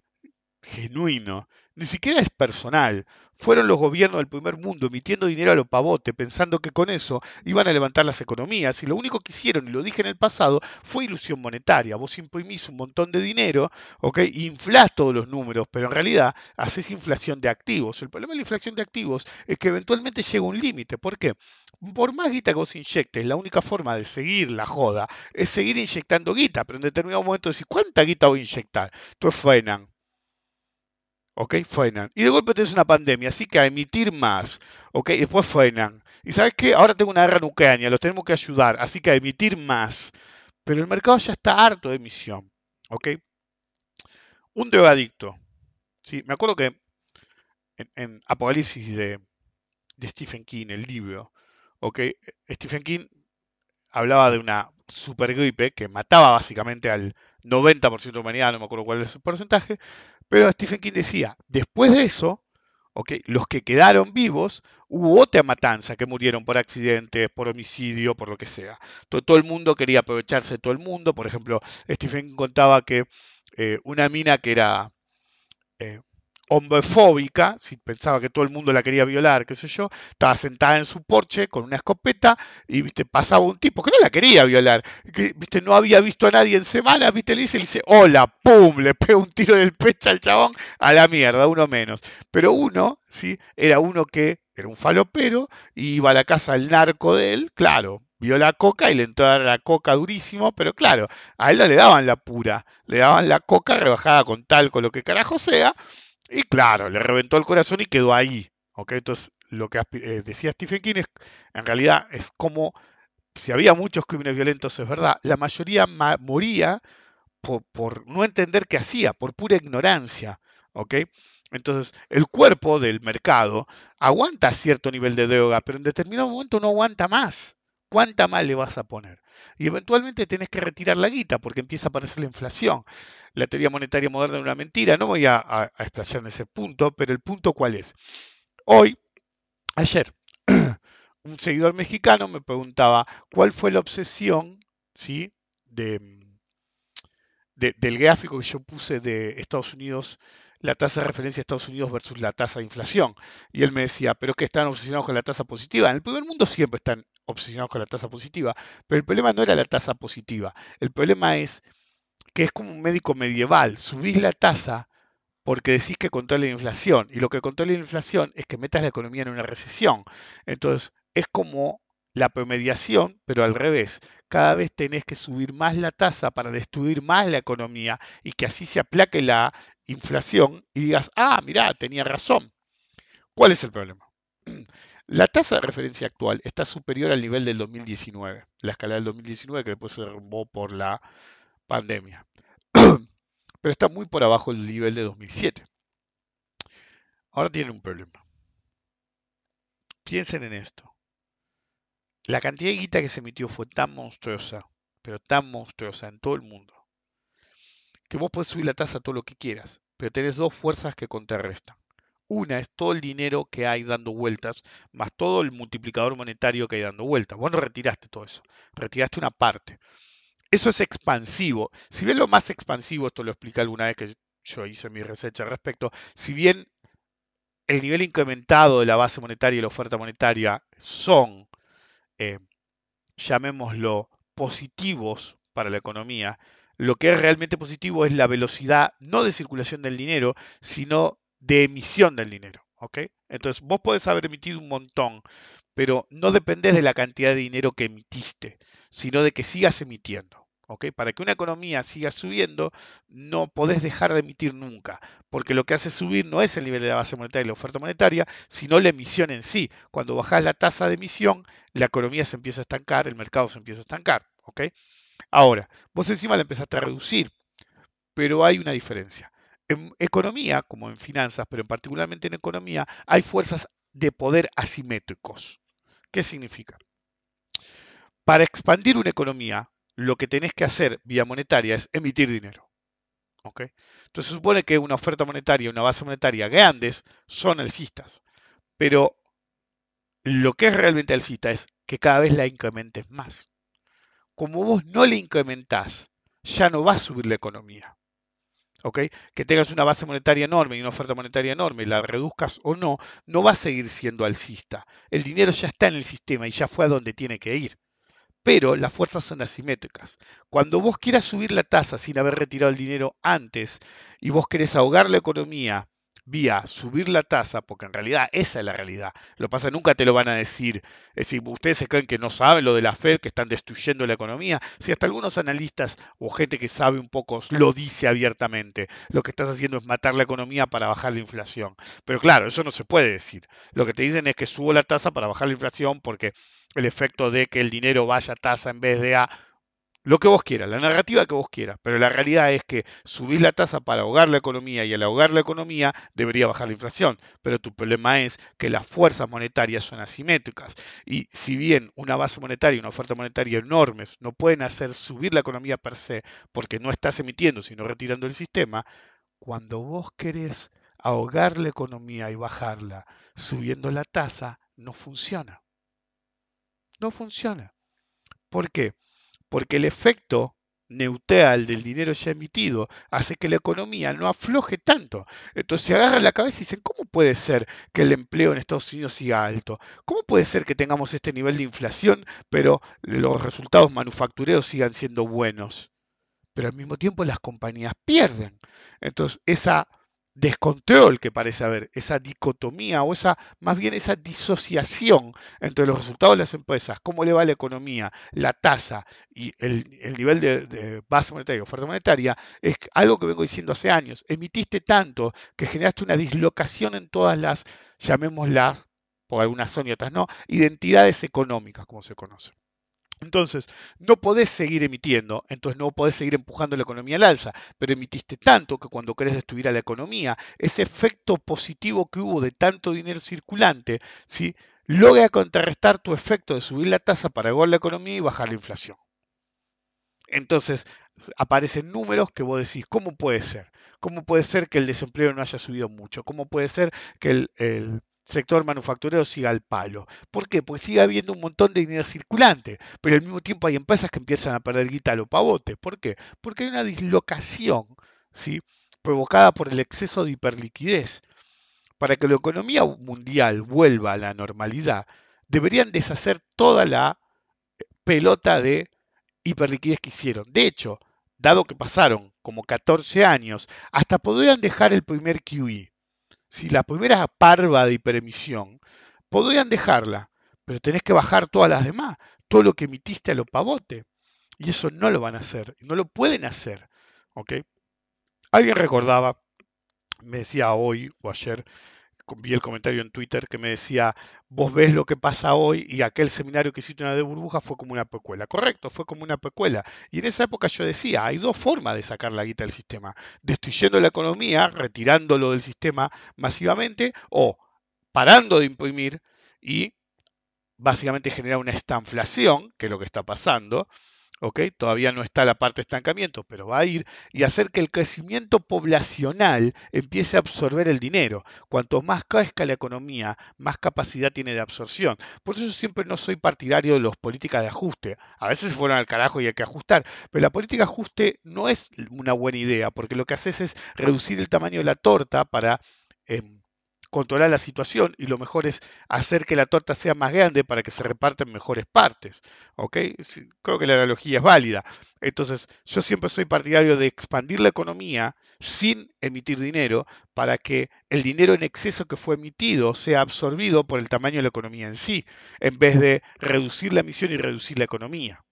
genuino, ni siquiera es personal. Fueron los gobiernos del primer mundo emitiendo dinero a lo pavote, pensando que con eso iban a levantar las economías, y lo único que hicieron, y lo dije en el pasado, fue ilusión monetaria. Vos imprimís un montón de dinero, ¿okay? Inflás todos los números, pero en realidad haces inflación de activos. El problema de la inflación de activos es que eventualmente llega un límite. ¿Por qué? Por más guita que vos inyectes, la única forma de seguir la joda es seguir inyectando guita, pero en determinado momento decís, ¿cuánta guita voy a inyectar? Entonces frenan. ¿Ok? Frenan. Y de golpe tenés una pandemia, así que a emitir más. ¿Ok? Y después frenan. ¿Y sabes qué? Ahora tengo una guerra en Ucrania, los tenemos que ayudar, así que a emitir más. Pero el mercado ya está harto de emisión. ¿Ok? Un drogadicto. ¿Sí? Me acuerdo que en, en Apocalipsis de, de Stephen King, el libro, ¿ok? Stephen King hablaba de una supergripe que mataba básicamente al noventa por ciento de la humanidad, no me acuerdo cuál es el porcentaje, pero Stephen King decía, después de eso, okay, los que quedaron vivos, hubo otra matanza que murieron por accidentes, por homicidio, por lo que sea. Todo, todo el mundo quería aprovecharse de todo el mundo. Por ejemplo, Stephen King contaba que eh, una mina que era eh, homofóbica, si pensaba que todo el mundo la quería violar, qué sé yo, estaba sentada en su porche con una escopeta y, viste, pasaba un tipo que no la quería violar, que, viste, no había visto a nadie en semanas, viste, le dice, le dice, hola, pum, le pega un tiro en el pecho al chabón, a la mierda, uno menos. Pero uno, sí, era uno que era un falopero, y iba a la casa del narco de él, claro, vio la coca y le entró a dar la coca durísimo, pero claro, a él no le daban la pura, le daban la coca rebajada con talco, lo que carajo sea. Y claro, le reventó el corazón y quedó ahí. ¿Okay? Entonces, lo que decía Stephen King es, en realidad, es como, si había muchos crímenes violentos, es verdad, la mayoría ma moría por, por no entender qué hacía, por pura ignorancia. ¿Okay? Entonces, el cuerpo del mercado aguanta cierto nivel de droga, pero en determinado momento no aguanta más. ¿Cuánta más le vas a poner? Y eventualmente tenés que retirar la guita porque empieza a aparecer la inflación. La teoría monetaria moderna es una mentira. No voy a, a, a explayar en ese punto, pero el punto ¿cuál es? Hoy, ayer, un seguidor mexicano me preguntaba cuál fue la obsesión, ¿sí? de, de, del gráfico que yo puse de Estados Unidos, la tasa de referencia de Estados Unidos versus la tasa de inflación. Y él me decía, pero es que están obsesionados con la tasa positiva. En el primer mundo siempre están obsesionados con la tasa positiva, pero el problema no era la tasa positiva. El problema es que es como un médico medieval. Subís la tasa porque decís que controla la inflación. Y lo que controla la inflación es que metas la economía en una recesión. Entonces, es como la promediación, pero al revés. Cada vez tenés que subir más la tasa para destruir más la economía y que así se aplaque la inflación y digas, ah, mirá, tenía razón. ¿Cuál es el problema? La tasa de referencia actual está superior al nivel del dos mil diecinueve, la escala del dos mil diecinueve que después se derrumbó por la pandemia, pero está muy por abajo del nivel de dos mil siete. Ahora tienen un problema. Piensen en esto. La cantidad de guita que se emitió fue tan monstruosa, pero tan monstruosa en todo el mundo, que vos podés subir la tasa todo lo que quieras, pero tenés dos fuerzas que contrarrestan. Una es todo el dinero que hay dando vueltas, más todo el multiplicador monetario que hay dando vueltas. Vos no retiraste todo eso, retiraste una parte. Eso es expansivo. Si bien lo más expansivo, esto lo expliqué alguna vez que yo hice mi research al respecto, si bien el nivel incrementado de la base monetaria y la oferta monetaria son, eh, llamémoslo, positivos para la economía, lo que es realmente positivo es la velocidad, no de circulación del dinero, sino de emisión del dinero. ¿Okay? Entonces, vos podés haber emitido un montón, pero no dependés de la cantidad de dinero que emitiste, sino de que sigas emitiendo. ¿Okay? Para que una economía siga subiendo, no podés dejar de emitir nunca, porque lo que hace subir no es el nivel de la base monetaria y la oferta monetaria, sino la emisión en sí. Cuando bajás la tasa de emisión, la economía se empieza a estancar, el mercado se empieza a estancar. ¿Okay? Ahora, vos encima la empezaste a reducir, pero hay una diferencia. En economía, como en finanzas, pero particularmente en economía, hay fuerzas de poder asimétricos. ¿Qué significa? Para expandir una economía, lo que tenés que hacer vía monetaria es emitir dinero. ¿Okay? Entonces se supone que una oferta monetaria y una base monetaria grandes son alcistas, pero lo que es realmente alcista es que cada vez la incrementes más. Como vos no le incrementás, ya no va a subir la economía. ¿okay? Que tengas una base monetaria enorme y una oferta monetaria enorme, la reduzcas o no, no va a seguir siendo alcista. El dinero ya está en el sistema y ya fue a donde tiene que ir. Pero las fuerzas son asimétricas. Cuando vos quieras subir la tasa sin haber retirado el dinero antes y vos querés ahogar la economía vía subir la tasa, porque en realidad esa es la realidad, lo que pasa nunca te lo van a decir, es decir, ustedes se creen que no saben lo de la Fed, que están destruyendo la economía, si hasta algunos analistas o gente que sabe un poco lo dice abiertamente, lo que estás haciendo es matar la economía para bajar la inflación, pero claro, eso no se puede decir, lo que te dicen es que subo la tasa para bajar la inflación porque el efecto de que el dinero vaya a tasa en vez de a... Lo que vos quieras, la narrativa que vos quieras, pero la realidad es que subís la tasa para ahogar la economía y al ahogar la economía debería bajar la inflación, pero tu problema es que las fuerzas monetarias son asimétricas y si bien una base monetaria y una oferta monetaria enormes no pueden hacer subir la economía per se porque no estás emitiendo sino retirando el sistema, cuando vos querés ahogar la economía y bajarla subiendo la tasa no funciona, no funciona. ¿Por qué? Porque el efecto neutral del dinero ya emitido hace que la economía no afloje tanto. Entonces se agarran la cabeza y dicen, ¿cómo puede ser que el empleo en Estados Unidos siga alto? ¿Cómo puede ser que tengamos este nivel de inflación, pero los resultados manufactureros sigan siendo buenos? Pero al mismo tiempo las compañías pierden. Entonces ese descontrol que parece haber, esa dicotomía o esa, más bien esa disociación entre los resultados de las empresas, cómo le va a la economía, la tasa y el, el nivel de, de base monetaria, oferta monetaria, es algo que vengo diciendo hace años. Emitiste tanto que generaste una dislocación en todas las, llamémoslas, por algunas son y otras no, identidades económicas, como se conocen. Entonces, no podés seguir emitiendo, entonces no podés seguir empujando la economía al alza, pero emitiste tanto que cuando querés destruir a la economía, ese efecto positivo que hubo de tanto dinero circulante, ¿sí?, logra contrarrestar tu efecto de subir la tasa para ahogar la economía y bajar la inflación. Entonces, aparecen números que vos decís, ¿cómo puede ser? ¿Cómo puede ser que el desempleo no haya subido mucho? ¿Cómo puede ser que el... el sector manufacturero siga al palo? ¿Por qué? Porque sigue habiendo un montón de dinero circulante, pero al mismo tiempo hay empresas que empiezan a perder guita a los pavotes. ¿Por qué? Porque hay una dislocación, ¿sí?, provocada por el exceso de hiperliquidez. Para que la economía mundial vuelva a la normalidad, deberían deshacer toda la pelota de hiperliquidez que hicieron. De hecho, dado que pasaron como catorce años, hasta podrían dejar el primer Q E. Si la primera parva de hiperemisión, podrían dejarla, pero tenés que bajar todas las demás, todo lo que emitiste a lo pavote. Y eso no lo van a hacer, no lo pueden hacer. ¿Okay? Alguien recordaba, me decía hoy o ayer, vi el comentario en Twitter que me decía, vos ves lo que pasa hoy y aquel seminario que hiciste en la de burbuja fue como una precuela. Correcto, fue como una precuela. Y en esa época yo decía, hay dos formas de sacar la guita del sistema. Destruyendo la economía, retirándolo del sistema masivamente o parando de imprimir y básicamente generar una estanflación, que es lo que está pasando. ¿Okay? Todavía no está la parte de estancamiento, pero va a ir, y hacer que el crecimiento poblacional empiece a absorber el dinero. Cuanto más crezca la economía, más capacidad tiene de absorción. Por eso yo siempre no soy partidario de las políticas de ajuste. A veces se fueron al carajo y hay que ajustar, pero la política de ajuste no es una buena idea, porque lo que haces es reducir el tamaño de la torta para... Eh, controlar la situación, y lo mejor es hacer que la torta sea más grande para que se reparta en mejores partes. ¿Ok? Creo que la analogía es válida. Entonces, yo siempre soy partidario de expandir la economía sin emitir dinero para que el dinero en exceso que fue emitido sea absorbido por el tamaño de la economía en sí, en vez de reducir la emisión y reducir la economía.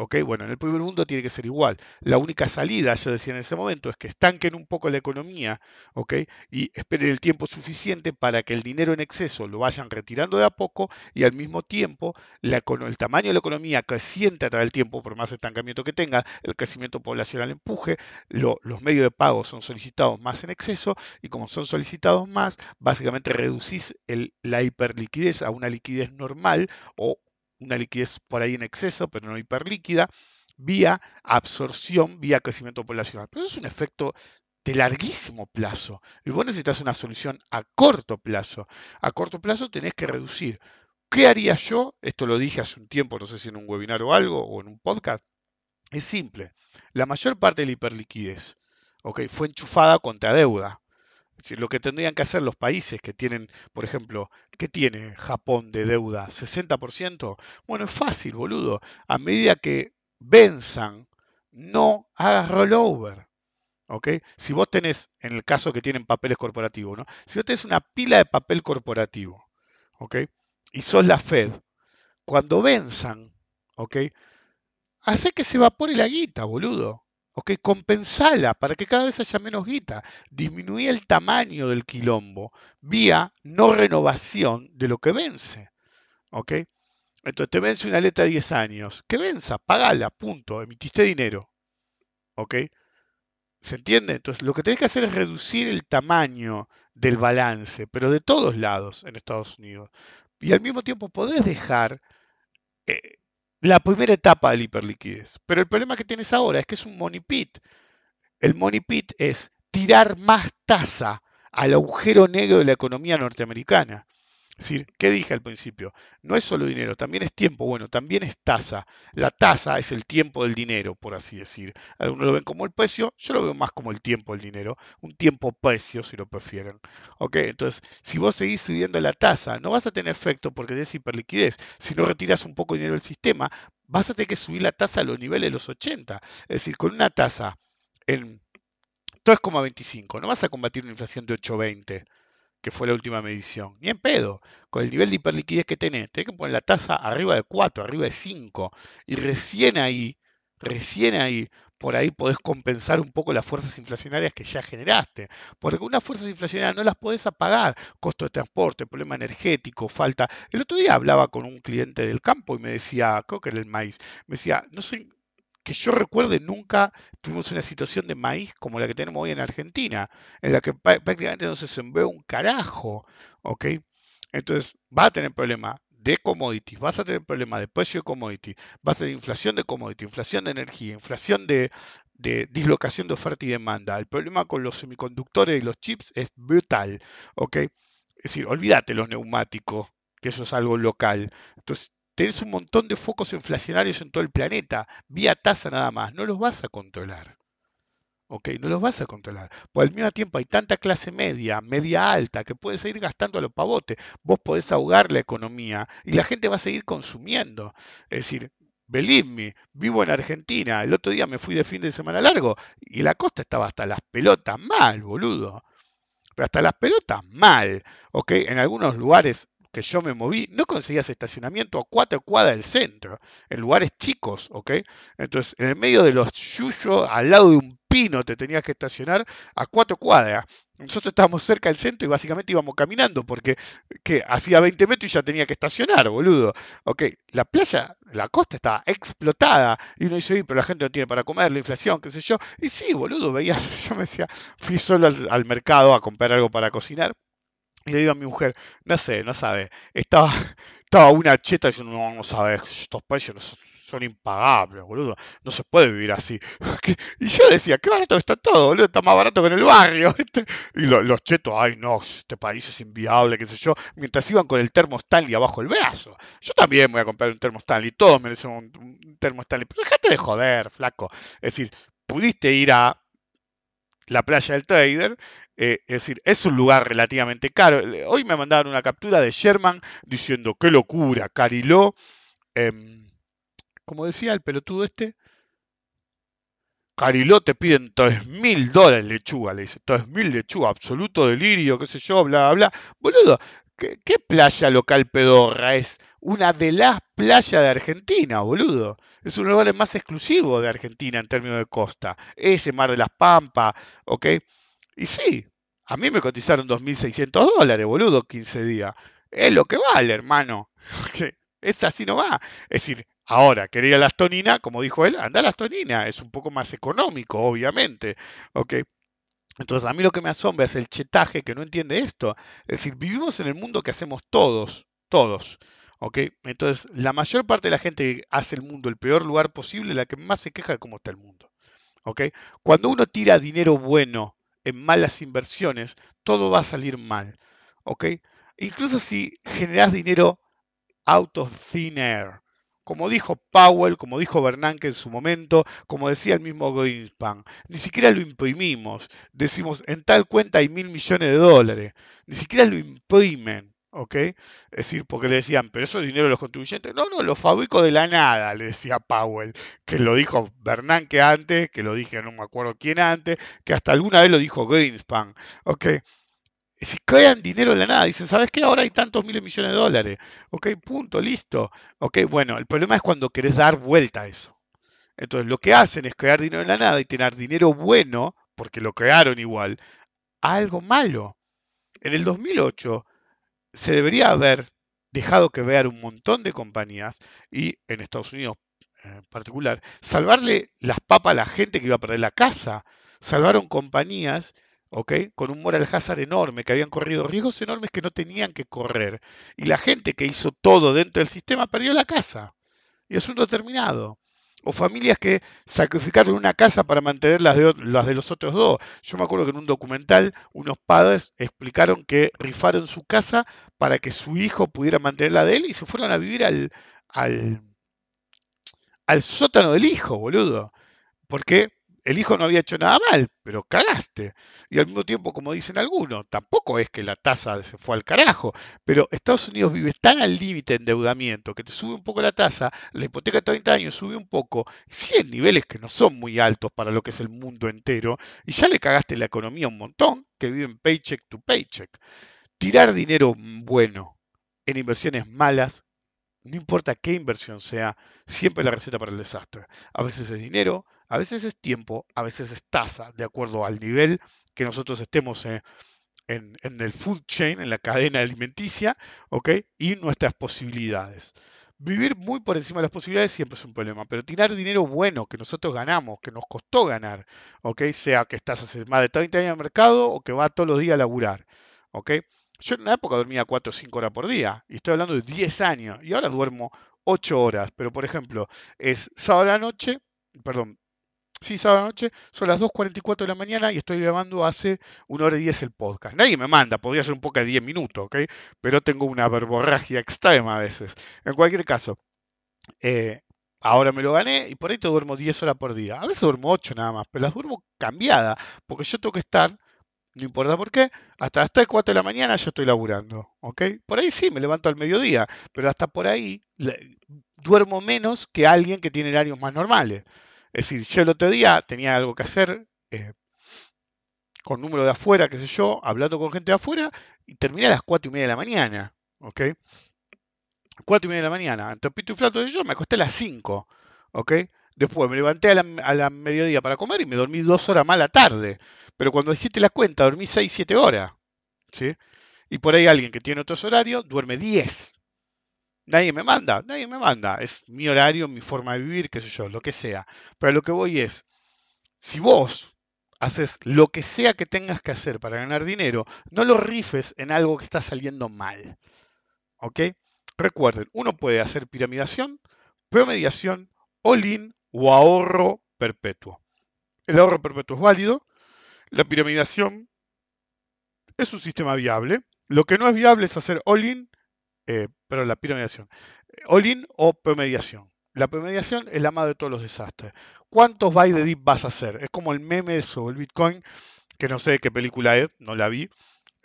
Okay, bueno, en el primer mundo tiene que ser igual. La única salida, yo decía en ese momento, es que estanquen un poco la economía, okay, y esperen el tiempo suficiente para que el dinero en exceso lo vayan retirando de a poco y al mismo tiempo la, el tamaño de la economía creciente a través del tiempo, por más estancamiento que tenga, el crecimiento poblacional empuje, lo, los medios de pago son solicitados más en exceso y como son solicitados más, básicamente reducís el, la hiperliquidez a una liquidez normal o una liquidez por ahí en exceso, pero no hiperlíquida, vía absorción, vía crecimiento poblacional. Pero eso es un efecto de larguísimo plazo. Y vos necesitas una solución a corto plazo. A corto plazo tenés que reducir. ¿Qué haría yo? Esto lo dije hace un tiempo, no sé si en un webinar o algo, o en un podcast. Es simple. La mayor parte de la hiperliquidez, okay, fue enchufada contra deuda. Es decir, lo que tendrían que hacer los países que tienen, por ejemplo, ¿qué tiene Japón de deuda? ¿sesenta por ciento? Bueno, es fácil, boludo. A medida que venzan, no hagas rollover. ¿Okay? Si vos tenés, en el caso que tienen papeles corporativos, ¿no? Si vos tenés una pila de papel corporativo, ¿okay? Y sos la Fed, cuando venzan, ¿okay? Hacé que se evapore la guita, boludo. ¿Okay? Compensala para que cada vez haya menos guita. Disminuí el tamaño del quilombo vía no renovación de lo que vence. ¿Okay? Entonces te vence una letra de diez años. Que venza, pagala, punto. Emitiste dinero. ¿Okay? ¿Se entiende? Entonces lo que tenés que hacer es reducir el tamaño del balance, pero de todos lados en Estados Unidos. Y al mismo tiempo podés dejar... Eh, la primera etapa de la hiperliquidez. Pero el problema que tienes ahora es que es un money pit. El money pit es tirar más tasa al agujero negro de la economía norteamericana. Es decir, ¿qué dije al principio? No es solo dinero, también es tiempo. Bueno, también es tasa. La tasa es el tiempo del dinero, por así decir. Algunos lo ven como el precio, yo lo veo más como el tiempo del dinero. Un tiempo-precio, si lo prefieren. ¿Okay? Entonces, si vos seguís subiendo la tasa, no vas a tener efecto porque tenés hiperliquidez. Si no retiras un poco de dinero del sistema, vas a tener que subir la tasa a los niveles de los ochenta. Es decir, con una tasa en tres coma veinticinco, no vas a combatir una inflación de ocho coma veinte. Que fue la última medición. Ni en pedo. Con el nivel de hiperliquidez que tenés, tenés que poner la tasa arriba de cuatro, arriba de cinco. Y recién ahí, recién ahí, por ahí podés compensar un poco las fuerzas inflacionarias que ya generaste. Porque unas fuerzas inflacionarias no las podés apagar. Costo de transporte, problema energético, falta... El otro día hablaba con un cliente del campo y me decía, creo que era el maíz, me decía, no sé... que yo recuerde, nunca tuvimos una situación de maíz como la que tenemos hoy en Argentina, en la que prácticamente no se sembró un carajo, ¿ok? Entonces, vas a tener problemas de commodities, vas a tener problemas de precio de commodities, vas a tener inflación de commodities, inflación de energía, inflación de, de dislocación de oferta y demanda. El problema con los semiconductores y los chips es brutal, ¿ok? Es decir, olvídate los neumáticos, que eso es algo local. Entonces, tenés un montón de focos inflacionarios en todo el planeta, vía tasa nada más. No los vas a controlar. ¿Ok? No los vas a controlar. Por el mismo tiempo hay tanta clase media, media alta, que puede seguir gastando a los pavotes. Vos podés ahogar la economía y la gente va a seguir consumiendo. Es decir, believe me, vivo en Argentina. El otro día me fui de fin de semana largo y la costa estaba hasta las pelotas mal, boludo. Pero hasta las pelotas mal. ¿Ok? En algunos lugares... que yo me moví, no conseguías estacionamiento a cuatro cuadras del centro, en lugares chicos, ¿ok? Entonces, en el medio de los yuyos, al lado de un pino, te tenías que estacionar a cuatro cuadras. Nosotros estábamos cerca del centro y básicamente íbamos caminando, porque que hacía veinte metros y ya tenía que estacionar, boludo. ¿Ok? La playa, la costa estaba explotada, y uno dice, pero la gente no tiene para comer, la inflación, qué sé yo. Y sí, boludo, veía, yo me decía, fui solo al, al mercado a comprar algo para cocinar. Y le digo a mi mujer, no sé, no sabe, estaba, estaba una cheta y yo, no, no sabes, estos precios no son, son impagables, boludo, no se puede vivir así. Y yo decía, qué barato está todo, boludo, está más barato que en el barrio. Y lo, los chetos, ay no, este país es inviable, qué sé yo, mientras iban con el termo Stanley abajo el brazo. Yo también voy a comprar un termo Stanley, todos merecen un, un termo Stanley, pero dejate de joder, flaco. Es decir, pudiste ir a la playa del trader, eh, es decir, es un lugar relativamente caro. Hoy me mandaron una captura de Sherman diciendo, qué locura, Cariló. Eh, como decía el pelotudo este, Cariló te piden tres mil dólares lechuga, le dice, tres mil lechuga, absoluto delirio, qué sé yo, bla, bla, bla. Boludo, ¿qué, qué playa local pedorra es? Una de las playas de Argentina, boludo. Es un lugar más exclusivo de Argentina en términos de costa. Ese Mar de las Pampas, ¿ok? Y sí, a mí me cotizaron dos mil seiscientos dólares, boludo, quince días. Es lo que vale, hermano. ¿Okay? Es así no va. Es decir, ahora, quería ir a las Toninas, como dijo él, anda a las Toninas. Es un poco más económico, obviamente, ¿ok? Entonces, a mí lo que me asombra es el chetaje que no entiende esto. Es decir, vivimos en el mundo que hacemos todos, todos. ¿Okay? Entonces, la mayor parte de la gente que hace el mundo el peor lugar posible, la que más se queja de cómo está el mundo. ¿Okay? Cuando uno tira dinero bueno en malas inversiones, todo va a salir mal. ¿Okay? Incluso si generás dinero out of thin air, como dijo Powell, como dijo Bernanke en su momento, como decía el mismo Greenspan. Ni siquiera lo imprimimos. Decimos, en tal cuenta hay mil millones de dólares. Ni siquiera lo imprimen. ¿Ok? Es decir, porque le decían, pero eso es dinero de los contribuyentes. No, no, lo fabrico de la nada, le decía Powell, que lo dijo Bernanke antes, que lo dije no me acuerdo quién antes, que hasta alguna vez lo dijo Greenspan. ¿Ok? Si crean dinero de la nada, dicen, ¿sabes qué? Ahora hay tantos miles de millones de dólares. Ok, punto, listo. Ok, bueno, el problema es cuando querés dar vuelta a eso. Entonces, lo que hacen es crear dinero de la nada y tener dinero bueno, porque lo crearon igual, a algo malo. En el dos mil ocho se debería haber dejado que vean un montón de compañías y en Estados Unidos en particular, salvarle las papas a la gente que iba a perder la casa. Salvaron compañías, ¿okay? Con un moral hazard enorme, que habían corrido riesgos enormes que no tenían que correr. Y la gente que hizo todo dentro del sistema perdió la casa. Y asunto terminado. O familias que sacrificaron una casa para mantener las de, las de los otros dos. Yo me acuerdo que en un documental unos padres explicaron que rifaron su casa para que su hijo pudiera mantener la de él y se fueron a vivir al, al, al sótano del hijo, boludo. Porque el hijo no había hecho nada mal, pero cagaste. Y al mismo tiempo, como dicen algunos, tampoco es que la tasa se fue al carajo, pero Estados Unidos vive tan al límite de endeudamiento que te sube un poco la tasa, la hipoteca de treinta años sube un poco, sigue en niveles que no son muy altos para lo que es el mundo entero, y ya le cagaste la economía un montón, que viven paycheck to paycheck. Tirar dinero bueno en inversiones malas, no importa qué inversión sea, siempre es la receta para el desastre. A veces es dinero, a veces es tiempo, a veces es tasa, de acuerdo al nivel que nosotros estemos en, en, en el food chain, en la cadena alimenticia, ¿okay? Y nuestras posibilidades. Vivir muy por encima de las posibilidades siempre es un problema, pero tirar dinero bueno que nosotros ganamos, que nos costó ganar, ¿okay? Sea que estás hace más de treinta años en el mercado o que vas todos los días a laburar, ¿ok? Yo en una época dormía cuatro o cinco horas por día, y estoy hablando de diez años, y ahora duermo ocho horas, pero por ejemplo, es sábado a la noche, perdón, sí, sábado a la noche, son las dos cuarenta y cuatro de la mañana y estoy grabando hace una hora y diez el podcast. Nadie me manda, podría ser un podcast de diez minutos, ¿ok? Pero tengo una verborragia extrema a veces. En cualquier caso, eh, ahora me lo gané y por ahí te duermo diez horas por día. A veces duermo ocho nada más, pero las duermo cambiada, porque yo tengo que estar, no importa por qué, hasta las tres, cuatro de la mañana yo estoy laburando, ¿ok? Por ahí sí, me levanto al mediodía, pero hasta por ahí le, duermo menos que alguien que tiene horarios más normales. Es decir, yo el otro día tenía algo que hacer eh, con número de afuera, qué sé yo, hablando con gente de afuera, y terminé a las cuatro y media de la mañana, ¿ok? cuatro y media de la mañana. Entonces, pito y flato de yo, me acosté a las cinco, ¿ok? Después me levanté a la, a la mediodía para comer y me dormí dos horas más a la tarde. Pero cuando hiciste la cuenta, dormí seis, siete horas. ¿Sí? Y por ahí alguien que tiene otros horarios duerme diez. Nadie me manda, nadie me manda. Es mi horario, mi forma de vivir, qué sé yo, lo que sea. Pero lo que voy es, si vos haces lo que sea que tengas que hacer para ganar dinero, no lo rifes en algo que está saliendo mal. ¿Ok? Recuerden, uno puede hacer piramidación, promediación, all-in, o ahorro perpetuo. El ahorro perpetuo es válido. La piramidación es un sistema viable. Lo que no es viable es hacer all-in, eh, pero la piramidación. All-in o promediación. La promediación es la madre de todos los desastres. ¿Cuántos buy the dip vas a hacer? Es como el meme sobre el Bitcoin, que no sé de qué película es, no la vi,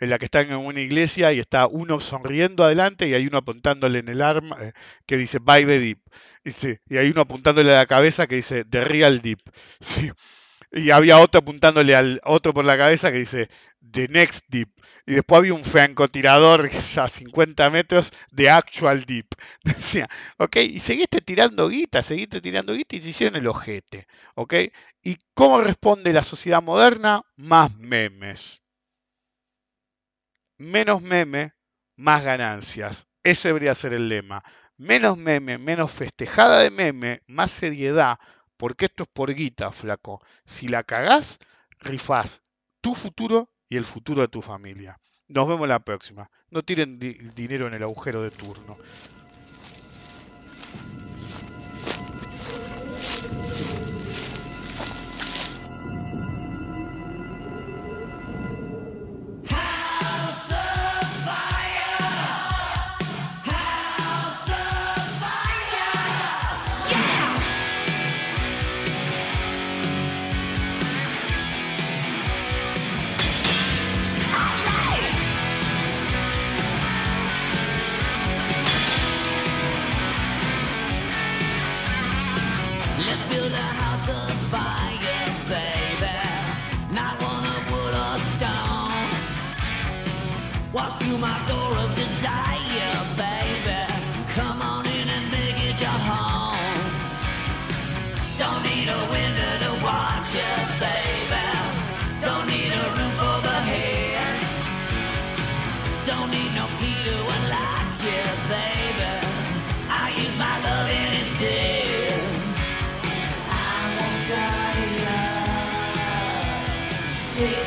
en la que están en una iglesia y está uno sonriendo adelante y hay uno apuntándole en el arma eh, que dice buy the dip. Y, sí, y hay uno apuntándole a la cabeza que dice the real dip. Sí. Y había otro apuntándole al otro por la cabeza que dice the next dip. Y después había un francotirador a cincuenta metros de actual dip. Decía, ok, y seguiste tirando guita, seguiste tirando guita y se hicieron el ojete. ¿Ok? ¿Y cómo responde la sociedad moderna? Más memes. Menos meme, más ganancias. Ese debería ser el lema. Menos meme, menos festejada de meme, más seriedad. Porque esto es por guita, flaco. Si la cagás, rifás tu futuro y el futuro de tu familia. Nos vemos la próxima. No tiren di- dinero en el agujero de turno. Let's build a house of fire, baby. Not one of wood or stone. Walk through my door of desire, baby. Come on in and make it your home. Don't need a window to watch you, baby. Don't need a roof overhead. Don't need no key to unlock you, baby. I use my love instead. See you.